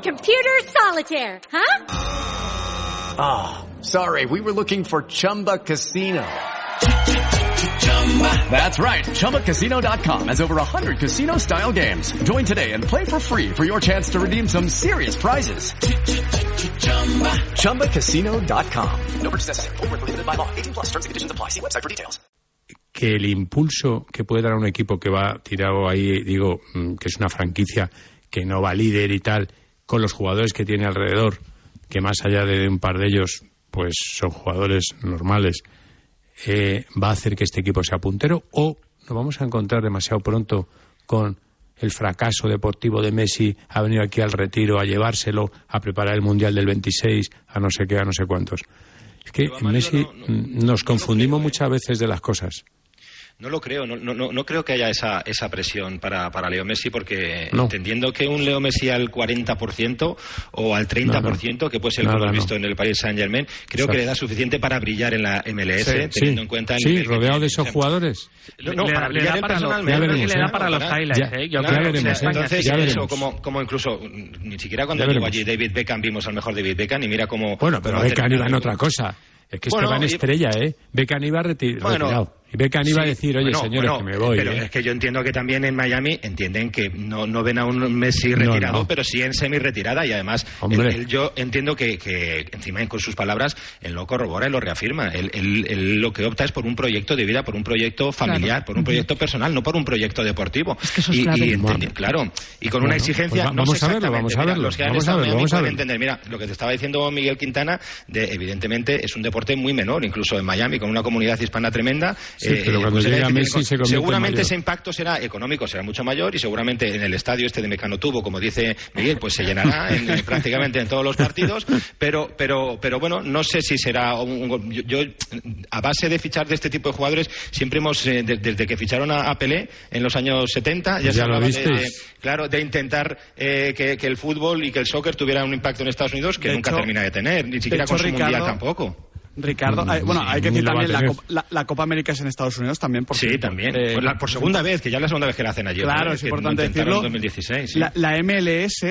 Computer solitaire, huh? Ah, oh, sorry, we were looking for Chumba Casino. That's right, ChumbaCasino.com has over 100 casino-style games. Join today and play for free for your chance to redeem some serious prizes. ChumbaCasino.com. No purchase necessary. Void where prohibited by law. 18+. Terms and conditions apply. See website for details. Que el impulso que puede dar a un equipo que va tirado ahí, digo, que es una franquicia que no va líder y tal, con los jugadores que tiene alrededor, que más allá de un par de ellos, pues son jugadores normales, va a hacer que este equipo sea puntero, o nos vamos a encontrar demasiado pronto con el fracaso deportivo de Messi, ha venido aquí al retiro a llevárselo, a preparar el Mundial del 26, a no sé qué, a no sé cuántos. Es que Messi nos confundimos muchas veces de las cosas. No lo creo, no creo que haya esa presión para Leo Messi, porque no. Entendiendo que un Leo Messi al 40% o al 30%, que puede ser lo que hemos visto en el Paris Saint-Germain, creo que le da suficiente para brillar en la MLS, teniendo en cuenta... Sí, rodeado de esos jugadores. No, para brillar en personal... Le da para los highlights, yo creo que entonces, eso, como incluso, ni siquiera cuando estuvo allí David Beckham, vimos al mejor David Beckham y mira cómo... Bueno, pero Beckham iba en otra cosa. Es que Esteban Estrella, Beckham iba retirado. Y Beckham iba a decir, oye, señores, que me voy. Pero es que yo entiendo que también en Miami entienden que no ven a un Messi retirado, pero sí en semi-retirada. Y además, yo entiendo que encima con sus palabras, él lo corrobora y lo reafirma. Él lo que opta es por un proyecto de vida, por un proyecto familiar, por un proyecto personal, no por un proyecto deportivo. Es que eso es claro. Y con una exigencia... Pues vamos a verlo, vamos a verlo. Los que han estado en Miami pueden entender. Mira, lo que te estaba diciendo Miguel Quintana, evidentemente es un deporte muy menor, incluso en Miami, con una comunidad hispana tremenda... Sí, pero cuando llega Messi se convierte en mayor. Seguramente ese impacto será económico, será mucho mayor, y seguramente en el estadio este de Mecano Tubo, como dice Miguel, pues se llenará prácticamente en todos los partidos, pero bueno, no sé si será yo a base de fichar de este tipo de jugadores siempre hemos desde que ficharon a Pelé en los años 70 ya se hablaba de intentar que el fútbol y que el soccer tuviera un impacto en Estados Unidos que de nunca hecho, termina de tener, ni siquiera con su mundial tampoco. Ricardo, hay que decir también la Copa América es en Estados Unidos también. También. Por segunda vez, que ya es la segunda vez que la hacen allí. Claro, es importante decirlo. En 2016, sí. La MLS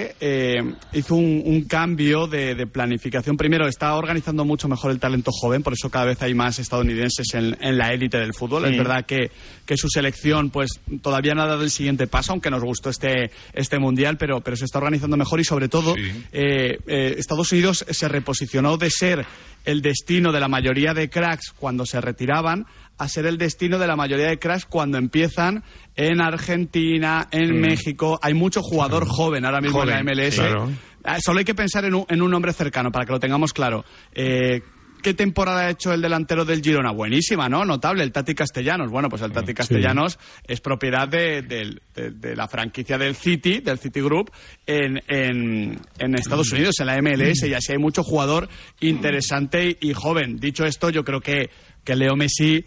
hizo un cambio de planificación. Primero, está organizando mucho mejor el talento joven, por eso cada vez hay más estadounidenses en la élite del fútbol. Sí. Es verdad que su selección pues todavía no ha dado el siguiente paso, aunque nos gustó este Mundial, pero se está organizando mejor y sobre todo Estados Unidos se reposicionó de ser el destino de la mayoría de cracks cuando se retiraban a ser el destino de la mayoría de cracks cuando empiezan en Argentina, en México. Hay mucho jugador joven ahora mismo en la MLS. Claro. Solo hay que pensar en un nombre cercano para que lo tengamos claro. ¿Qué temporada ha hecho el delantero del Girona? Buenísima, ¿no? Notable, el Tati Castellanos. Bueno, pues el Tati Castellanos es propiedad de la franquicia del City Group, en Estados Unidos, en la MLS, y así hay mucho jugador interesante y joven. Dicho esto, yo creo que Leo Messi,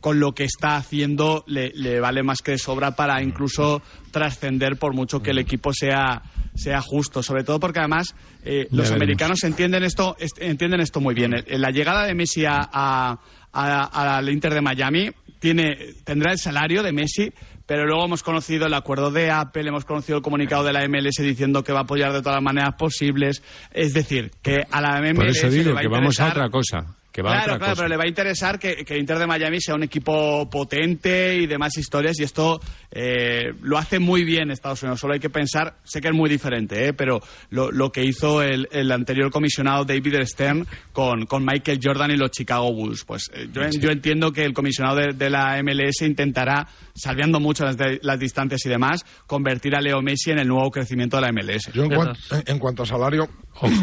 con lo que está haciendo, le vale más que de sobra para incluso trascender, por mucho que el equipo sea justo, sobre todo porque además los americanos entienden esto muy bien. La llegada de Messi al Inter de Miami tendrá el salario de Messi, pero luego hemos conocido el acuerdo de Apple, hemos conocido el comunicado de la MLS diciendo que va a apoyar de todas las maneras posibles. Es decir, que a la MLS... Por eso digo que vamos a otra cosa. Claro, pero le va a interesar que Inter de Miami sea un equipo potente y demás historias, y esto lo hace muy bien Estados Unidos. Solo hay que pensar, sé que es muy diferente, pero lo que hizo el anterior comisionado David Stern con Michael Jordan y los Chicago Bulls, pues yo entiendo que el comisionado de la MLS intentará, salveando mucho las distancias y demás, convertir a Leo Messi en el nuevo crecimiento de la MLS. Yo en cuanto a salario,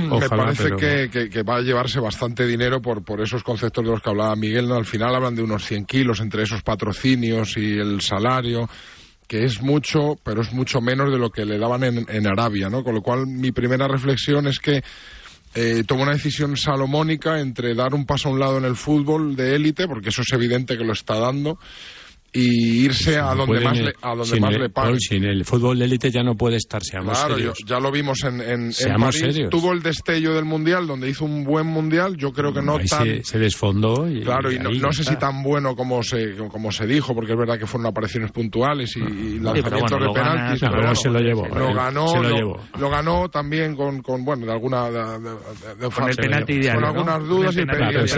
me parece que va a llevarse bastante dinero por esos conceptos de los que hablaba Miguel, ¿no? Al final hablan de unos 100 kilos entre esos patrocinios y el salario, que es mucho, pero es mucho menos de lo que le daban en Arabia, ¿no? Con lo cual, mi primera reflexión es que toma una decisión salomónica entre dar un paso a un lado en el fútbol de élite, porque eso es evidente que lo está dando, y irse a donde más le pague. Sin el fútbol de élite ya no puede estar, seamos serios. Ya lo vimos en París. Serios. Tuvo el destello del Mundial, donde hizo un buen Mundial, yo creo que no tan... Se desfondó. No sé si tan bueno como se dijo, porque es verdad que fueron apariciones puntuales y lanzamientos de penaltis. Pero se lo llevó. Lo ganó también con de alguna... Con el penalti diario, con algunas dudas y penalti.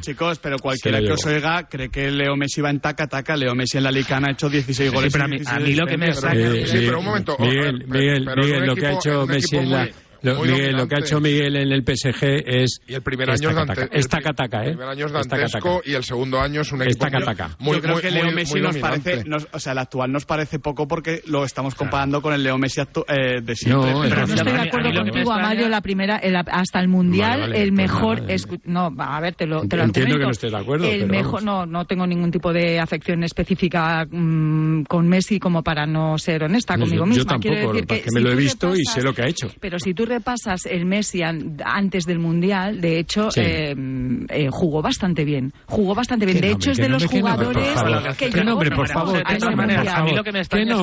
Chicos, pero cualquiera que os oiga cree que Leo Messi va en taca-taca. Leo Messi en la Licana ha hecho 16 goles. Sí, pero a mí lo que me saca... Sí, pero un momento. Miguel, lo que ha hecho Messi en la... lo que ha hecho Miguel en el PSG es... Y el primer año es taca-taca, El primer año es dantesco y el segundo año es un equipo muy, yo creo que Leo Messi nos parece... O sea, el actual nos parece poco porque lo estamos comparando con el Leo Messi de siempre. Pero no estoy de acuerdo contigo, Amadio. La primera, hasta el Mundial, el mejor... No, a ver, te lo entiendo que no estés de acuerdo. El mejor... No tengo ningún tipo de afección específica con Messi como para no ser honesta conmigo misma. Yo tampoco, porque me lo he visto y sé lo que ha hecho. Pero si tú repasas el Messi antes del Mundial, de hecho, sí, jugó bastante bien. De hecho, es de los jugadores que yo... A mí lo que me extraña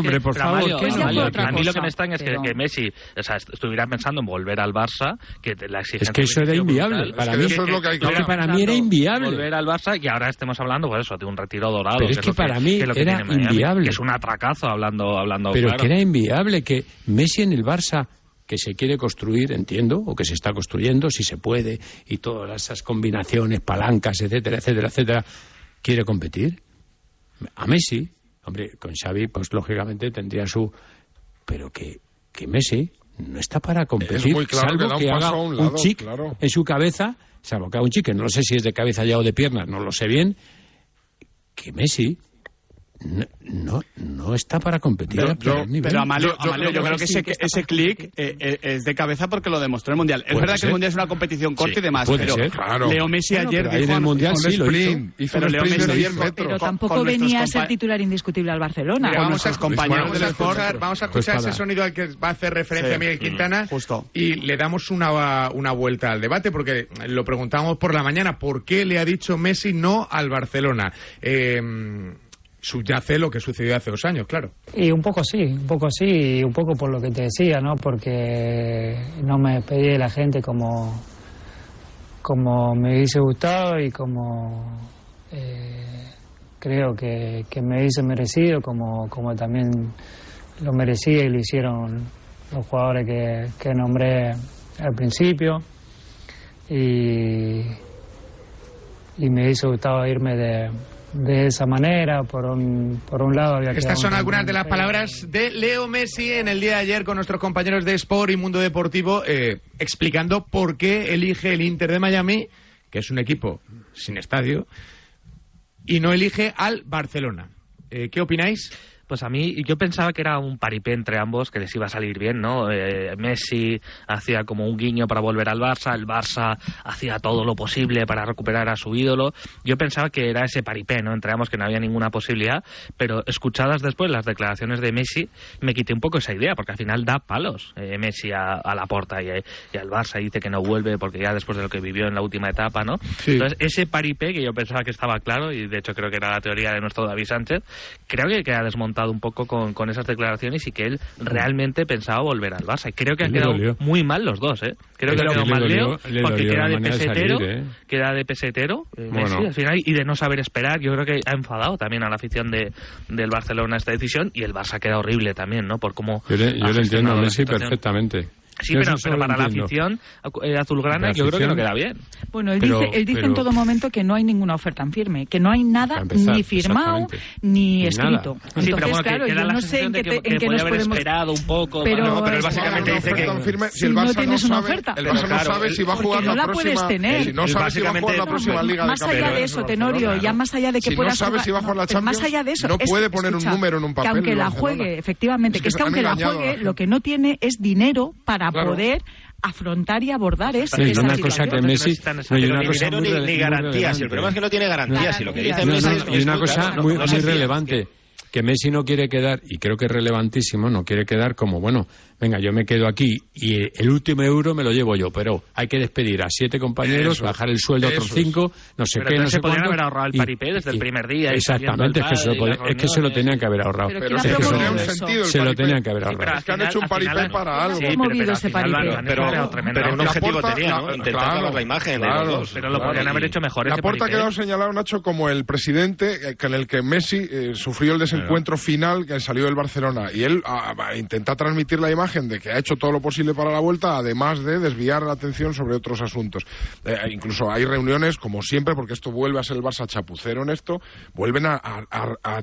es que Messi, o sea, estuviera pensando en volver al Barça, que la exigencia... Es que eso era inviable. Para mí eso es lo que hay que... Para mí era inviable. Volver al Barça, y ahora estemos hablando, pues eso, de un retiro dorado. Pero es que para mí era inviable. Que es un atracazo hablando. Pero que era inviable que Messi en el Barça, que se quiere construir, entiendo, o que se está construyendo, si se puede, y todas esas combinaciones, palancas, etcétera, etcétera, etcétera, quiere competir. A Messi, hombre, con Xavi, pues lógicamente tendría su... Pero que Messi no está para competir, claro, salvo que haga un chic, claro, en su cabeza, salvo que haga un chic, que no lo sé si es de cabeza ya o de pierna, no lo sé bien, que Messi... No está para competir. Pero Amalio, yo creo que ese clic es de cabeza porque lo demostró el Mundial. Es verdad que el Mundial es una competición corta, sí, y demás, pero claro, Leo Messi ayer dijo... En el Mundial sí lo hizo. Pero Leo Messi dijo... Pero tampoco venía a ser titular indiscutible al Barcelona. Vamos a escuchar ese sonido al que va a hacer referencia Miguel Quintana. Justo. Y le damos una vuelta al debate, porque lo preguntábamos por la mañana. ¿Por qué le ha dicho Messi no al Barcelona? Subyace lo que sucedió hace 2 años, claro. Y un poco sí, un poco por lo que te decía, ¿no? Porque no me despedí de la gente como me hubiese gustado y como creo que me hubiese merecido, como también lo merecía y lo hicieron los jugadores que nombré al principio. Y me hubiese gustado irme de esa manera. Por un lado había... Estas son algunas de las palabras de Leo Messi en el día de ayer con nuestros compañeros de Sport y Mundo Deportivo, explicando por qué elige el Inter de Miami, que es un equipo sin estadio, y no elige al Barcelona. ¿Qué opináis? Pues a mí, yo pensaba que era un paripé entre ambos, que les iba a salir bien, ¿no? Messi hacía como un guiño para volver al Barça, el Barça hacía todo lo posible para recuperar a su ídolo. Yo pensaba que era ese paripé, ¿no?, entre ambos, que no había ninguna posibilidad, pero escuchadas después las declaraciones de Messi, me quité un poco esa idea, porque al final da palos Messi a Laporta y al Barça, y dice que no vuelve porque ya después de lo que vivió en la última etapa, ¿no? Sí. Entonces, ese paripé que yo pensaba que estaba claro, y de hecho creo que era la teoría de nuestro David Sánchez, creo que queda desmontado un poco con esas declaraciones, y que él realmente pensaba volver al Barça. Creo que han quedado muy mal los dos, ¿eh? Creo que ha quedado mal Leo, porque queda de pesetero, Messi, al final, y de no saber esperar. Yo creo que ha enfadado también a la afición del Barcelona esta decisión, y el Barça queda horrible también, ¿no? Por cómo... Yo le entiendo a Messi perfectamente. Sí, pero para la afición azulgrana yo creo que no queda bien. Bueno, él dice en todo momento que no hay ninguna oferta en firme, que no hay nada ni firmado ni escrito. Sí, entonces, bueno, claro, yo no sé en qué nos podemos... esperado un poco, pero él básicamente dice que firme, si el Barça no tienes una oferta, el Barça no sabe si va a jugar la próxima, si no sabe si va a jugar la próxima Liga de Campeones. Más allá de eso, Tenorio, ya más allá de que pueda jugar, más allá de eso, no puede poner un número en un papel. Que aunque la juegue, efectivamente, que es que aunque la juegue, lo que no tiene es dinero para poder afrontar y abordar eso. No hay una cosa que Messi... No hay una cosa ni garantías. El problema es que no tiene garantías. Y lo que dice Messi es... Hay una cosa muy relevante, que Messi no quiere quedar, y creo que es relevantísimo, no quiere quedar como, bueno, venga, yo me quedo aquí y el último euro me lo llevo yo, pero hay que despedir a 7 compañeros, bajar el sueldo a otros 5, no sé qué, no sé cuánto. Pero se podrían haber ahorrado el paripé desde el primer día. Exactamente, es que se lo tenían que haber ahorrado. Pero es que se lo tenían que haber ahorrado. Pero es que han hecho un paripé para algo. Pero un objetivo tenía, ¿no? Intentar lavar la imagen de los dos. Pero lo podrían haber hecho mejor. Laporta ha quedado señalado, Nacho, como el presidente con el que Messi sufrió el encuentro final, que salió del Barcelona, y él intenta transmitir la imagen de que ha hecho todo lo posible para la vuelta, además de desviar la atención sobre otros asuntos. Incluso hay reuniones, como siempre, porque esto vuelve a ser el Barça chapucero en esto, vuelven a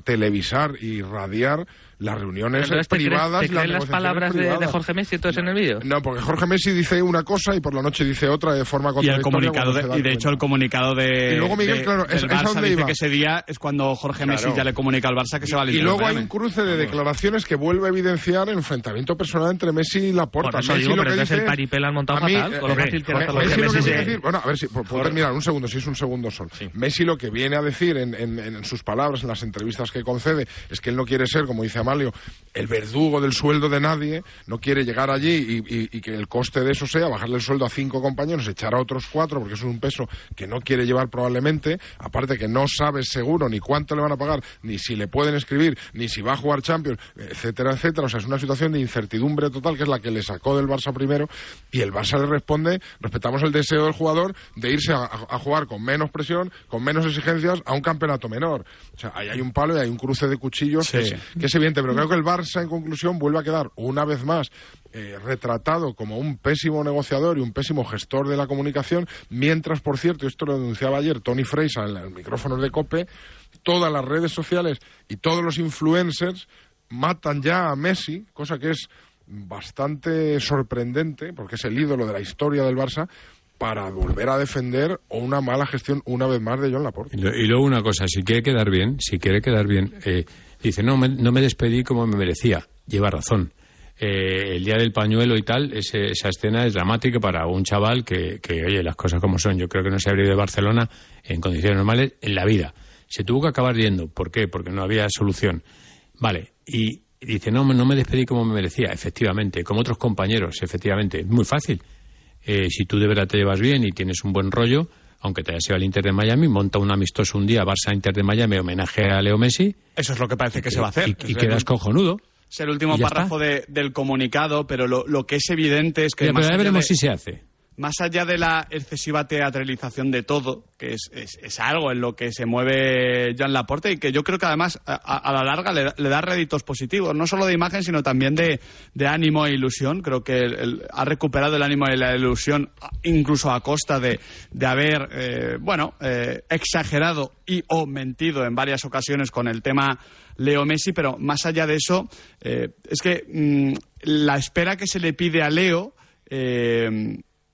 televisar y radiar las reuniones privadas. ¿Te creen las palabras de Jorge Messi entonces en el vídeo? No, porque Jorge Messi dice una cosa y por la noche dice otra de forma contradictoria. Y de hecho el comunicado de... Y luego Miguel, del Barça, donde dice que ese día es cuando Jorge Messi ya le comunica al Barça que se va a lesionar. Y luego hay un cruce de declaraciones que vuelve a evidenciar el enfrentamiento personal entre Messi y Laporta. Por eso Messi digo, pero es el paripé, la han montado fatal. Bueno, a ver si puedo terminar un segundo, si es un segundo solo. Messi lo que viene a decir en sus palabras, en las entrevistas que concede, es que él no quiere ser, como dice Amaro, Amalio, el verdugo del sueldo de nadie, no quiere llegar allí y que el coste de eso sea bajarle el sueldo a 5 compañeros, echar a otros 4, porque eso es un peso que no quiere llevar probablemente, aparte que no sabe seguro ni cuánto le van a pagar, ni si le pueden escribir, ni si va a jugar Champions, etcétera, etcétera. O sea, es una situación de incertidumbre total, que es la que le sacó del Barça primero, y el Barça le responde, respetamos el deseo del jugador de irse a jugar con menos presión, con menos exigencias, a un campeonato menor. O sea, ahí hay un palo y hay un cruce de cuchillos, sí, que es evidente, pero creo que el Barça, en conclusión, vuelve a quedar una vez más retratado como un pésimo negociador y un pésimo gestor de la comunicación, mientras, por cierto, esto lo denunciaba ayer Tony Freisa en los micrófonos de COPE, todas las redes sociales y todos los influencers matan ya a Messi, cosa que es bastante sorprendente, porque es el ídolo de la historia del Barça, para volver a defender una mala gestión una vez más de Joan Laporta. Y luego una cosa, si quiere quedar bien, dice, no me despedí como me merecía. Lleva razón. El día del pañuelo y tal, esa escena es dramática para un chaval que, oye, las cosas como son. Yo creo que no se habría ido de Barcelona en condiciones normales en la vida. Se tuvo que acabar yendo. ¿Por qué? Porque no había solución. Vale, y dice, no me despedí como me merecía. Efectivamente, como otros compañeros, efectivamente. Es muy fácil. Si tú de verdad te llevas bien y tienes un buen rollo, aunque te hayas ido al Inter de Miami, monta un amistoso un día, Barça-Inter de Miami, homenaje a Leo Messi. Eso es lo que parece que se va a hacer. Y quedas cojonudo. Es el último párrafo del comunicado, pero lo que es evidente es que... Pero ya veremos si se hace. Más allá de la excesiva teatralización de todo, que es algo en lo que se mueve Joan Laporta y que yo creo que además a la larga le da réditos positivos, no solo de imagen sino también de ánimo e ilusión. Creo que ha recuperado el ánimo y la ilusión, incluso a costa de haber exagerado y o mentido en varias ocasiones con el tema Leo Messi. Pero más allá de eso, es que la espera que se le pide a Leo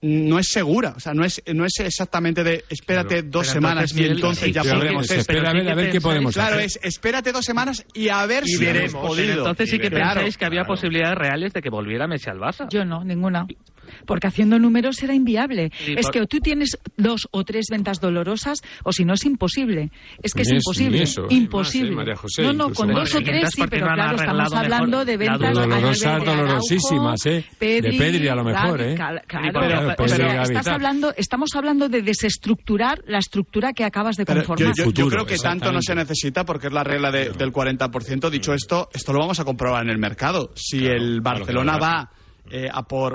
no es segura, o sea, no es exactamente de espérate, claro, 2 semanas y entonces ya podremos hacer. Espera a ver qué podemos hacer. Claro, es espérate 2 semanas y a ver si hemos podido. Entonces sí que pensáis que había posibilidades reales de que volviera Messi al Barça. Yo no, ninguna. Porque haciendo números era inviable. Es que o tú tienes 2 o 3 ventas dolorosas, o si no es imposible. Es que es imposible. Imposible. Más, José, no, con 2 o 3 sí, pero claro, estamos hablando de ventas dolorosas, dolorosísimas, Pedri, de Pedri a lo mejor, Claro, pero estamos hablando de desestructurar la estructura que acabas de conformar. Yo creo que tanto no se necesita, porque es la regla del 40%. Dicho esto lo vamos a comprobar en el mercado. Si el Barcelona va...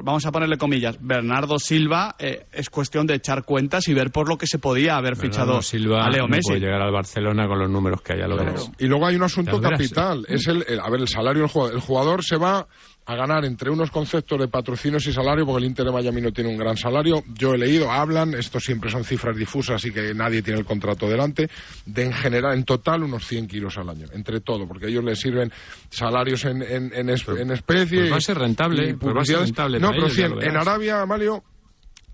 vamos a ponerle comillas, Bernardo Silva, es cuestión de echar cuentas y ver por lo que se podía haber fichado Silva a Leo Messi. Puede llegar al Barcelona con los números que haya logrado. Y luego hay un asunto capital, es el salario del jugador. El jugador se va a ganar entre unos conceptos de patrocinios y salario, porque el Inter de Miami no tiene un gran salario. Yo he leído, hablan, esto siempre son cifras difusas y que nadie tiene el contrato delante, de en general, en total, unos 100 kilos al año, entre todo, porque ellos les sirven salarios en especie. Pues va a ser rentable, No, pero 100. En Arabia, Amalio,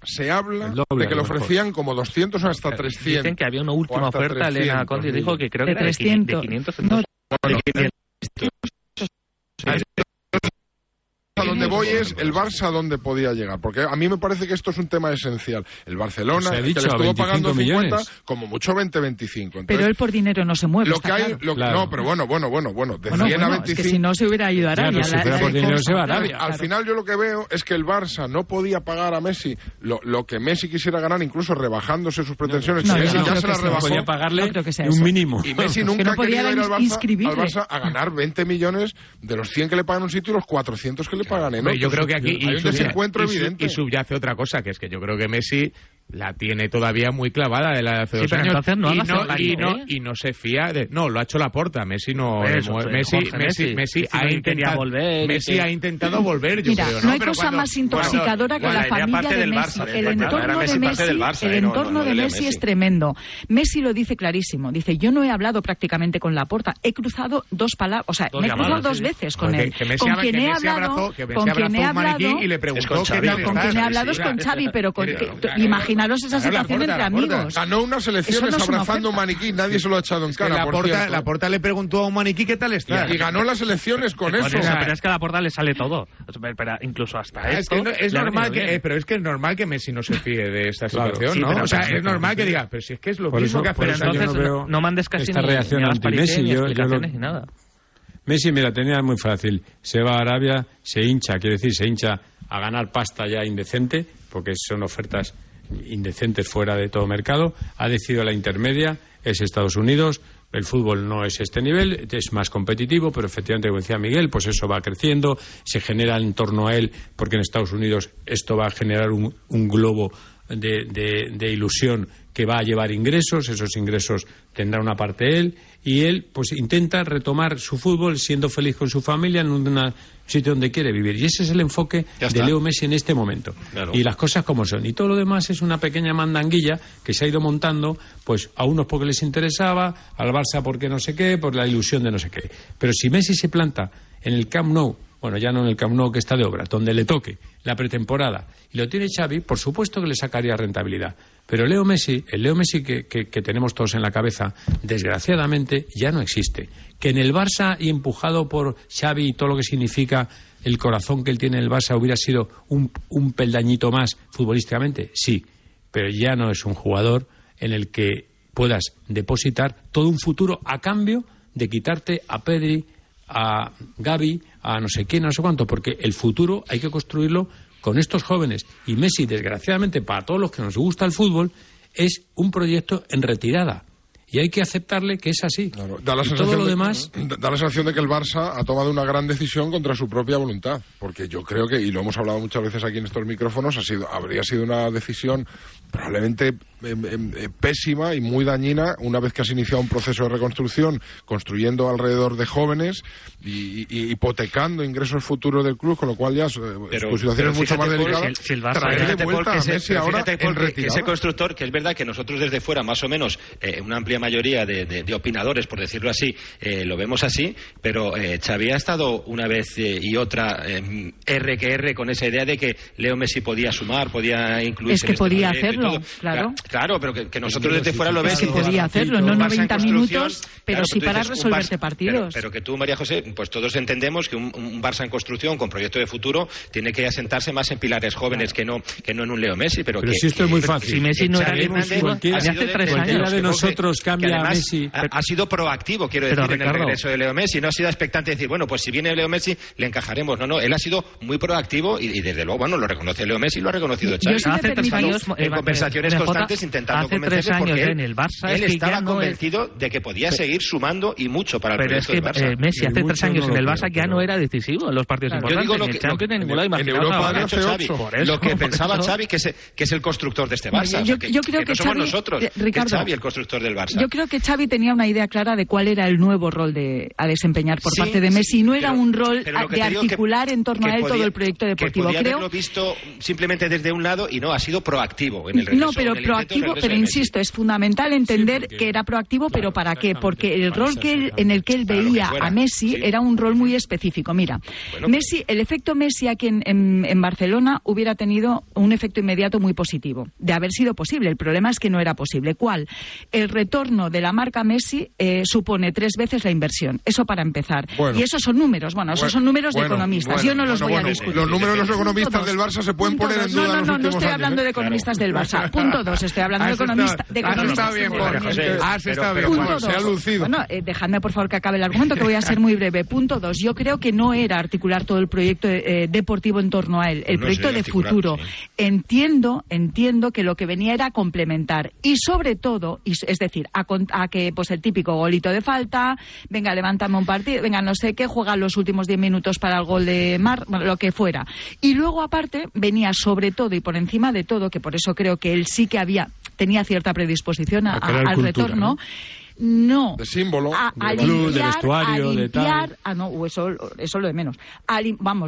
se habla de que le ofrecían como 200 o hasta 300. Dicen que había una última oferta, Elena Conti dijo que creo que de 500. No, bueno, a donde voy es el Barça donde podía llegar, porque a mí me parece que esto es un tema esencial. El Barcelona, que le estuvo pagando 50, como mucho 20-25. Entonces, pero él por dinero no se mueve, claro. No, pero bueno, de 100 a 25... Es que si no se hubiera ido a Arabia. Al final yo lo que veo es que el Barça no podía pagar a Messi lo que Messi quisiera ganar, incluso rebajándose sus pretensiones. Messi ya se las rebajó. Podía pagarle un mínimo. Y Messi nunca quería ir al Barça a ganar 20 millones de los 100 que le pagan un sitio y los 400 que le pagan en otro. Yo creo que aquí hay un desencuentro evidente. Y subyace otra cosa, que es que yo creo que Messi la tiene todavía muy clavada de la hace 2 años. No se fía de... No, lo ha hecho Laporta. Messi no... Messi ha intentado volver, yo creo. No hay cosa más intoxicadora que la familia de Messi. El entorno de Messi es tremendo. Messi lo dice clarísimo. Dice, yo no he hablado prácticamente con Laporta. He cruzado 2 palabras... O sea, me he cruzado 2 veces con él. Con quien he hablado... Con quien he hablado... Y le preguntó... Con quien he hablado es con Xavi, pero con... Imaginaros esa situación entre amigos. Ganó unas elecciones abrazando un maniquí, nadie se lo ha echado en cara. Laporta le preguntó a un maniquí qué tal está. Y ganó las elecciones con eso. Pero es que a Laporta le sale todo. Incluso hasta esto. Pero es que es normal que Messi no se fíe de esta situación, ¿no? O sea, es normal que diga, pero si es que es lo mismo que hace. Entonces no mandes casi ni a las pariseñas, explicaciones ni nada. Messi me la tenía muy fácil, se va a Arabia, se hincha a ganar pasta ya indecente, porque son ofertas indecentes fuera de todo mercado, ha decidido la intermedia, es Estados Unidos, el fútbol no es este nivel, es más competitivo, pero efectivamente, como decía Miguel, pues eso va creciendo, se genera en torno a él, porque en Estados Unidos esto va a generar un globo de ilusión que va a llevar ingresos, esos ingresos tendrá una parte él, y él pues intenta retomar su fútbol siendo feliz con su familia en un sitio donde quiere vivir, y ese es el enfoque de Leo Messi en este momento, claro. Y las cosas como son, y todo lo demás es una pequeña mandanguilla que se ha ido montando, pues a unos porque les interesaba, al Barça porque no sé qué, por la ilusión de no sé qué, pero si Messi se planta en el Camp Nou, bueno, ya no en el Camp Nou, que está de obra, donde le toque la pretemporada, y lo tiene Xavi, por supuesto que le sacaría rentabilidad. Pero Leo Messi, el Leo Messi que tenemos todos en la cabeza, desgraciadamente ya no existe. Que en el Barça, y empujado por Xavi y todo lo que significa el corazón que él tiene en el Barça, hubiera sido un peldañito más futbolísticamente, sí. Pero ya no es un jugador en el que puedas depositar todo un futuro a cambio de quitarte a Pedri, a Gavi, a no sé quién, no sé cuánto, porque el futuro hay que construirlo con estos jóvenes. Y Messi, desgraciadamente, para todos los que nos gusta el fútbol, es un proyecto en retirada. Y hay que aceptarle que es así. Claro, da la sensación de que el Barça ha tomado una gran decisión contra su propia voluntad. Porque yo creo que, y lo hemos hablado muchas veces aquí en estos micrófonos, habría sido una decisión probablemente pésima y muy dañina una vez que has iniciado un proceso de reconstrucción, construyendo alrededor de jóvenes y hipotecando ingresos futuros del club, con lo cual ya su situación es mucho más delicada. Traer de vuelta a Messi ahora en retirada. Ese constructor, que es verdad que nosotros desde fuera, más o menos, una amplia mayoría de opinadores, por decirlo así, lo vemos así, pero Xavi ha estado una vez y otra R que R con esa idea de que Leo Messi podía sumar, podía incluirse. Es que podía hacerlo, claro. Claro, pero que nosotros desde fuera lo vemos. Es que podía hacerlo, no 90 minutos, pero claro, sí para resolverte partidos. Pero que tú, María José, pues todos entendemos que un Barça en construcción con proyecto de futuro tiene que asentarse más en pilares jóvenes, claro, que no en un Leo Messi. Pero si esto es muy fácil. Si Messi no era hace 3 años. De nosotros cambia además, a Messi. Ha sido proactivo, quiero decir, Ricardo, en el regreso de Leo Messi. No ha sido expectante de decir, bueno, pues si viene Leo Messi le encajaremos. No, él ha sido muy proactivo y desde luego, bueno, lo reconoce Leo Messi, lo ha reconocido Xavi. Si hace 3 años en conversaciones constantes intentando convencerse porque él, en el Barça, él estaba convencido de que podía seguir sumando y mucho para el proyecto del Barça. Pero es que Messi hace 3 años en el Barça ya no era decisivo en los partidos importantes. Yo digo en Europa lo ha hecho Xavi. Lo que pensaba Xavi, que es el constructor de este Barça. Yo creo que somos nosotros, Xavi, el constructor del Barça. Yo creo que Xavi tenía una idea clara de cuál era el nuevo rol a desempeñar por parte de Messi. No era un rol de articular en torno a él todo el proyecto deportivo. Creo que haberlo visto simplemente desde un lado y no, ha sido proactivo en el regreso. No, pero proactivo, pero insisto, es fundamental entender que era proactivo, claro, pero ¿para qué? Porque el rol en el que él veía a Messi era un rol muy específico. Mira, bueno, Messi, el efecto Messi aquí en Barcelona hubiera tenido un efecto inmediato muy positivo, de haber sido posible. El problema es que no era posible. ¿Cuál? El retorno de la marca Messi supone 3 veces la inversión. Eso para empezar. Bueno, y esos son números. Son números de economistas. Yo no los voy a discutir. Los números de los economistas del Barça se pueden poner en duda. No estoy hablando de economistas del Barça. Punto 2. Estoy hablando de economistas. Está bien, Jorge. Está bien. Se ha lucido. Bueno, dejadme por favor que acabe el argumento, que voy a ser muy breve. Punto 2. Yo creo que no era articular todo el proyecto deportivo en torno a él. El proyecto de futuro. Entiendo que lo que venía era complementar. Y sobre todo, es decir, a que pues el típico golito de falta, venga, levántame un partido, venga, no sé qué, juega los últimos 10 minutos para el gol de Mar, lo que fuera. Y luego, aparte, venía sobre todo y por encima de todo, que por eso creo que él sí que tenía cierta predisposición al cultura, retorno, ¿no? No, de símbolo, a del club, del vestuario, de tal. No, eso lo de menos.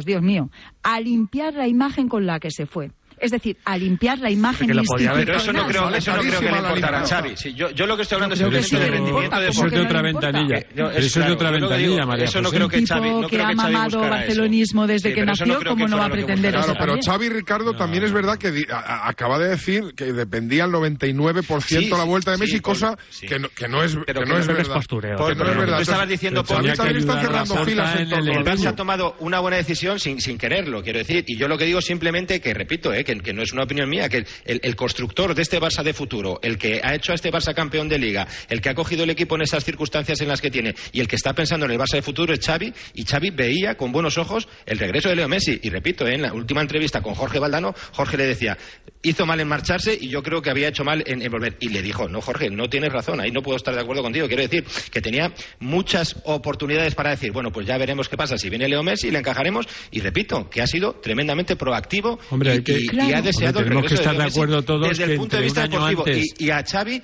Dios mío, a limpiar la imagen con la que se fue. Es decir, a limpiar la imagen institucional. Pero eso no creo que le importara a Xavi. Sí, yo lo que estoy hablando es del rendimiento de eso. Eso es de otra ventanilla, María José. Eso no creo que Xavi. No que ha mamado barcelonismo desde que nació, ¿cómo no va a pretender eso? Claro, pero Xavi, Ricardo, también es verdad que acaba de decir que dependía al 99% la vuelta de Messi, cosa que no es verdad. Tú estabas diciendo por Xavi también está cerrando filas en torno al Barça. El Barça ha tomado una buena decisión sin quererlo, quiero decir. Y yo lo que digo simplemente que, repito, que no es una opinión mía, que el constructor de este Barça de futuro, el que ha hecho a este Barça campeón de Liga, el que ha cogido el equipo en esas circunstancias en las que tiene y el que está pensando en el Barça de futuro es Xavi, y Xavi veía con buenos ojos el regreso de Leo Messi. Y repito, en la última entrevista con Jorge Valdano, Jorge le decía, hizo mal en marcharse y yo creo que había hecho mal en volver. Y le dijo, no, Jorge, no tienes razón, ahí no puedo estar de acuerdo contigo. Quiero decir que tenía muchas oportunidades para decir, bueno, pues ya veremos qué pasa si viene Leo Messi, le encajaremos. Y repito, que ha sido tremendamente proactivo. Hombre, y ha deseado el regreso de Leo Messi desde el punto de vista deportivo. Y a Xavi,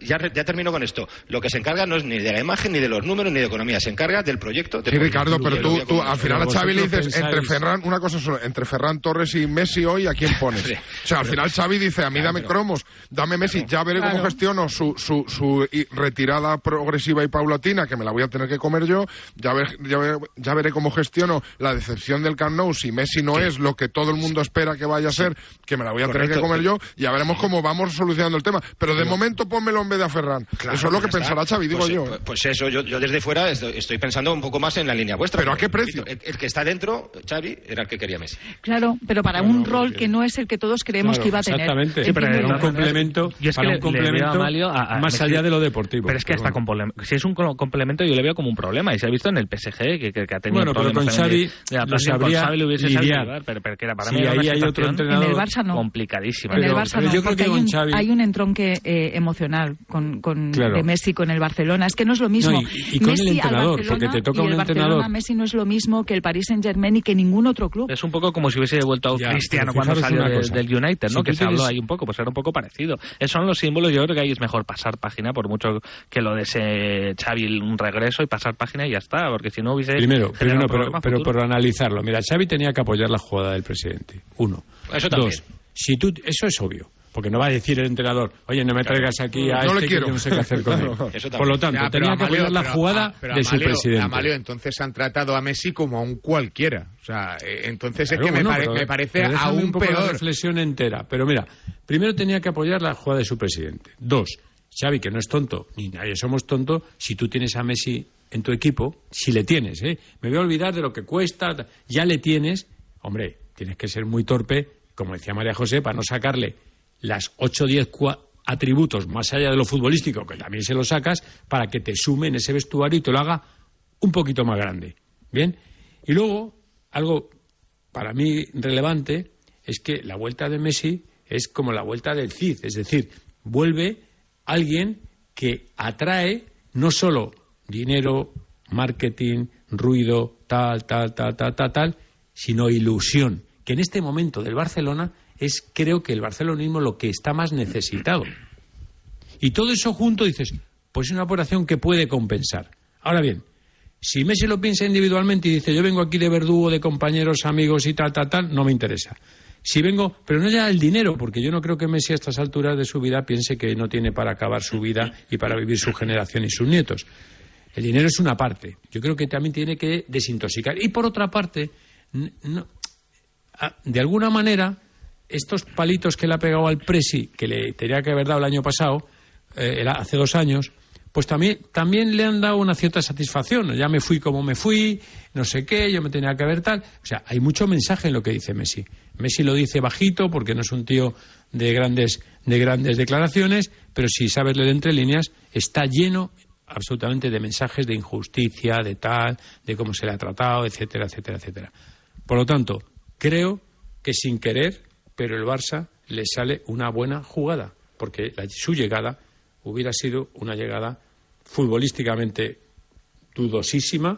ya termino con esto, lo que se encarga no es ni de la imagen, ni de los números, ni de economía, se encarga del proyecto. Sí, Ricardo, pero tú al final a Xavi le dices, entre Ferran, una cosa solo, entre Ferran Torres y Messi hoy, ¿a quién pones? O sea, al final Xavi dice, a mí dame cromos, dame Messi, ya veré cómo gestiono su retirada progresiva y paulatina, que me la voy a tener que comer yo, ya veré cómo gestiono la decepción del Camp Nou, si Messi no es lo que todo el mundo espera que vaya a ser, que me la voy a tener que comer yo, ya veremos cómo vamos solucionando el tema, pero de momento pónmelo en vez de a Ferran. Claro, eso es lo que pensará Xavi, digo yo. Pues eso, yo desde fuera estoy pensando un poco más en la línea vuestra. ¿Pero a qué precio? El que está dentro, Xavi, era el que quería Messi. Claro, pero para un rol que no es el que todos creemos que iba a tener. Exactamente. Sí, pero un complemento, yo es que un complemento más allá de lo deportivo. Pero es que hasta si es un complemento, yo le veo como un problema, y se ha visto en el PSG que ha tenido problemas. Bueno, pero con Xavi le hubiese sabido, pero que era para mí ahí hay otro entrenador. En el Barça no. Complicadísima. En el Barça no, porque hay un entronque emocional con claro. de Messi con el Barcelona, es que no es lo mismo. No, y con Messi el entrenador, porque te toca un entrenador. Messi no es lo mismo que el Paris Saint-Germain y que ningún otro club. Es un poco como si hubiese vuelto a Cristiano cuando salió del United, ¿no? Si que se habló ahí un poco, pues era un poco parecido. Esos son los símbolos, yo creo que ahí es mejor pasar página, por mucho que lo desee Xavi un regreso, y pasar página y ya está, porque si no hubiese... Primero pero por analizarlo, mira, Xavi tenía que apoyar la jugada del presidente, uno. Eso también. Dos, eso es obvio. Porque no va a decir el entrenador, oye, no me traigas aquí a este que no sé qué hacer con él. Por lo tanto, tenía que apoyar la jugada de su presidente. Amalio, entonces han tratado a Messi como a un cualquiera. O sea, entonces claro, es que me parece aún un poco peor. La reflexión entera. Pero mira, primero tenía que apoyar la jugada de su presidente. Dos, Xavi, que no es tonto, ni nadie somos tontos, si tú tienes a Messi en tu equipo, si le tienes, me voy a olvidar de lo que cuesta, ya le tienes. Hombre, tienes que ser muy torpe, como decía María José, para no sacarle las 8 o 10 atributos más allá de lo futbolístico, que también se lo sacas, para que te sume en ese vestuario y te lo haga un poquito más grande. Bien. Y luego, algo para mí relevante es que la vuelta de Messi es como la vuelta del Cid, es decir, vuelve alguien que atrae no solo dinero, marketing, ruido, tal, sino ilusión, que en este momento del Barcelona es, creo que el barcelonismo lo que está más necesitado. Y todo eso junto dices, pues es una operación que puede compensar. Ahora bien, si Messi lo piensa individualmente y dice, yo vengo aquí de verdugo, de compañeros, amigos y tal, no me interesa. Si vengo, pero no ya el dinero, porque yo no creo que Messi a estas alturas de su vida piense que no tiene para acabar su vida y para vivir su generación y sus nietos. El dinero es una parte. Yo creo que también tiene que desintoxicar. Y por otra parte, de alguna manera... estos palitos que le ha pegado al Presi, que le tenía que haber dado el año pasado, hace 2 años, pues también le han dado una cierta satisfacción. Ya me fui como me fui, no sé qué, yo me tenía que haber tal. O sea, hay mucho mensaje en lo que dice Messi. Messi lo dice bajito porque no es un tío de grandes declaraciones, pero si sabes leer entre líneas, está lleno absolutamente de mensajes de injusticia, de tal, de cómo se le ha tratado, etcétera. Por lo tanto, creo que sin querer... pero el Barça le sale una buena jugada, porque su llegada hubiera sido una llegada futbolísticamente dudosísima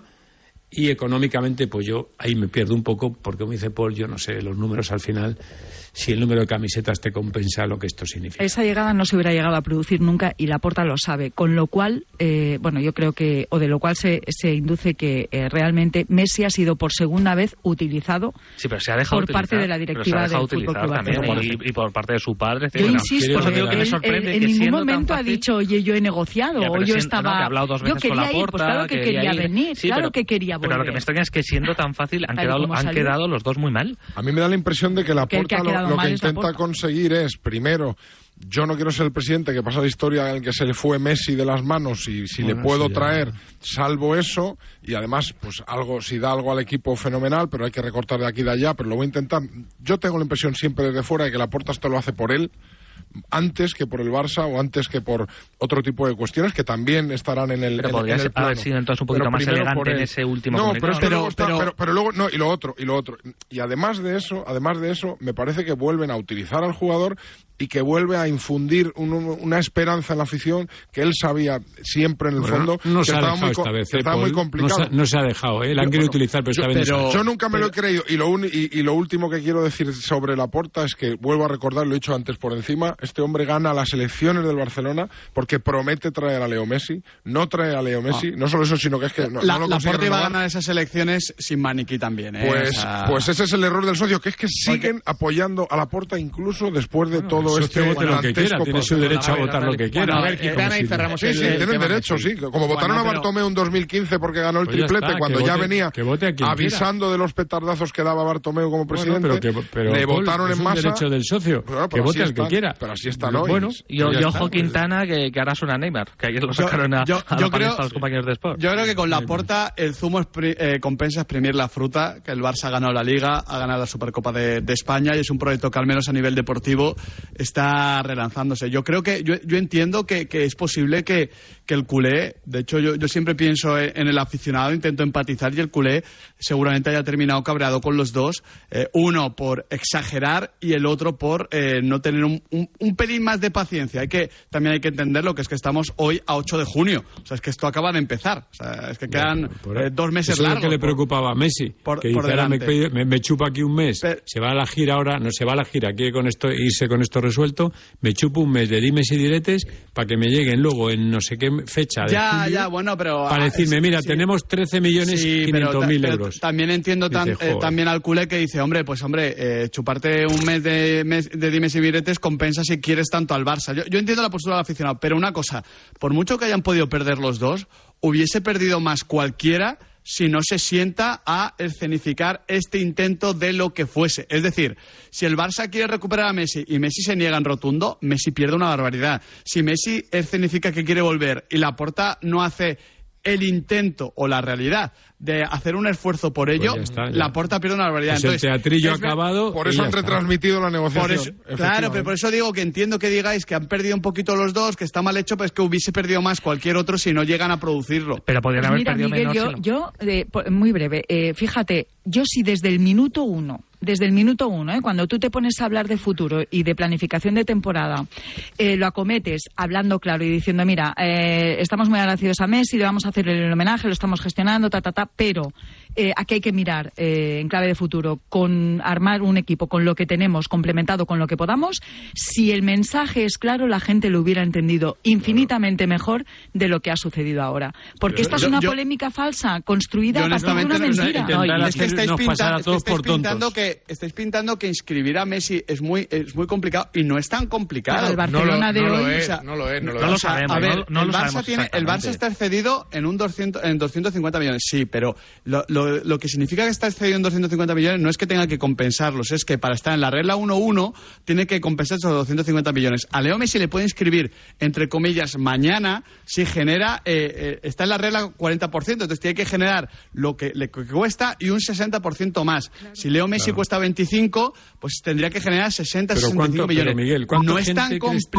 y económicamente, pues yo ahí me pierdo un poco, porque como dice Paul, yo no sé los números al final, si el número de camisetas te compensa lo que esto significa. Esa llegada no se hubiera llegado a producir nunca y Laporta lo sabe, con lo cual, yo creo que, o de lo cual se induce que realmente Messi ha sido por segunda vez utilizado parte de la directiva del Fútbol Club Barcelona. Y por parte de su padre. Yo insisto, en ningún momento ha dicho, oye, yo he negociado, o yo estaba... Yo quería ir, pues claro que quería venir, claro que quería volver. Pero lo que me extraña es que siendo tan fácil han quedado los dos muy mal. A mí me da la impresión de que Laporta lo que intenta conseguir es, primero, yo no quiero ser el presidente que pasa la historia en el que se le fue Messi de las manos, y si bueno, le puedo sí, traer, salvo eso, y además, pues algo, si da algo al equipo fenomenal, pero hay que recortar de aquí y de allá, pero lo voy a intentar. Yo tengo la impresión siempre desde fuera de que Laporta esto lo hace por él, antes que por el Barça o antes que por otro tipo de cuestiones que también estarán en el pero en, podrías en el plano. Haber sido entonces un poquito pero más elegante en ese último y además de eso me parece que vuelven a utilizar al jugador y que vuelve a infundir una esperanza en la afición que él sabía siempre en el fondo no que estaba muy complicado. No se ha dejado, la han querido utilizar, pero está bien. Yo nunca me lo he creído y lo último que quiero decir sobre Laporta es que vuelvo a recordar, lo he dicho antes por encima, este hombre gana las elecciones del Barcelona porque promete traer a Leo Messi, no trae a Leo Messi, no solo eso, sino que es que no Laporta iba a ganar esas elecciones sin maniquí también, pues ese es el error del socio, que es que siguen apoyando a Laporta incluso después de todo. Lo que quiera, tiene su derecho a votar lo que quiera. Tienen derecho, sí. Como votaron a Bartomeu en 2015 porque ganó el triplete, cuando ya venía avisando de los petardazos que daba Bartomeu como presidente, le votaron en masa. Es un derecho del socio, que vote al que quiera. Pero así está, ¿no? Y ojo Quintana, que ahora suena a Neymar, que ayer lo sacaron a los compañeros de Sport. Yo creo que con Laporta el zumo compensa exprimir la fruta, que el Barça ha ganado la Liga, ha ganado la Supercopa de España, y es un proyecto que al menos a nivel deportivo está relanzándose. Yo creo que yo entiendo que es posible que el culé, de hecho yo siempre pienso en el aficionado, intento empatizar, y el culé seguramente haya terminado cabreado con los dos, uno por exagerar y el otro por no tener un pelín más de paciencia. También hay que entender lo que es que estamos hoy a 8 de junio, o sea, es que esto acaba de empezar, o sea, es que quedan 2 meses largos. Eso es lo que le preocupaba a Messi, me chupa aquí un mes, se va a la gira ahora, no se va a la gira, quiere con esto irse con esto resuelto, me chupo un mes de dimes y diretes para que me lleguen luego en no sé qué fecha de para decirme, mira, tenemos 13.500.000 euros. También entiendo también al culé que dice, hombre, chuparte un mes de dimes y diretes compensa si quieres tanto al Barça. Yo entiendo la postura del aficionado, pero una cosa, por mucho que hayan podido perder los dos, hubiese perdido más cualquiera si no se sienta a escenificar este intento de lo que fuese. Es decir, si el Barça quiere recuperar a Messi y Messi se niega en rotundo, Messi pierde una barbaridad. Si Messi escenifica que quiere volver y Laporta no hace el intento o la realidad de hacer un esfuerzo por ello, pues ya está. Laporta pierde una barbaridad. Pues entonces, el teatrillo acabado. Por eso han retransmitido la negociación. Eso, claro, pero por eso digo que entiendo que digáis que han perdido un poquito los dos, que está mal hecho, pero es que hubiese perdido más cualquier otro si no llegan a producirlo. Pero podrían haber perdido menos. Yo, muy breve, fíjate, yo sí desde el minuto uno, cuando tú te pones a hablar de futuro y de planificación de temporada, lo acometes hablando claro y diciendo, mira, estamos muy agradecidos a Messi, le vamos a hacer el homenaje, lo estamos gestionando, pero aquí hay que mirar en clave de futuro, con armar un equipo con lo que tenemos, complementado con lo que podamos. Si el mensaje es claro, la gente lo hubiera entendido infinitamente mejor de lo que ha sucedido ahora. Porque esta es una polémica falsa, construida a partir de una mentira. Estáis pintando que inscribir a Messi es muy complicado, y no es tan complicado. Para el Barcelona de hoy no lo es. El Barça está excedido en 250 millones, sí, pero lo que significa que está excedido en 250 millones no es que tenga que compensarlos, es que para estar en la regla 1-1 tiene que compensar esos 250 millones. A Leo Messi le puede inscribir, entre comillas, mañana si genera, está en la regla 40%, entonces tiene que generar lo que le cuesta y un 60% más. Claro. Si Leo Messi cuesta 25, pues tendría que generar 60-65 millones. Pero Miguel, no es tan complicado.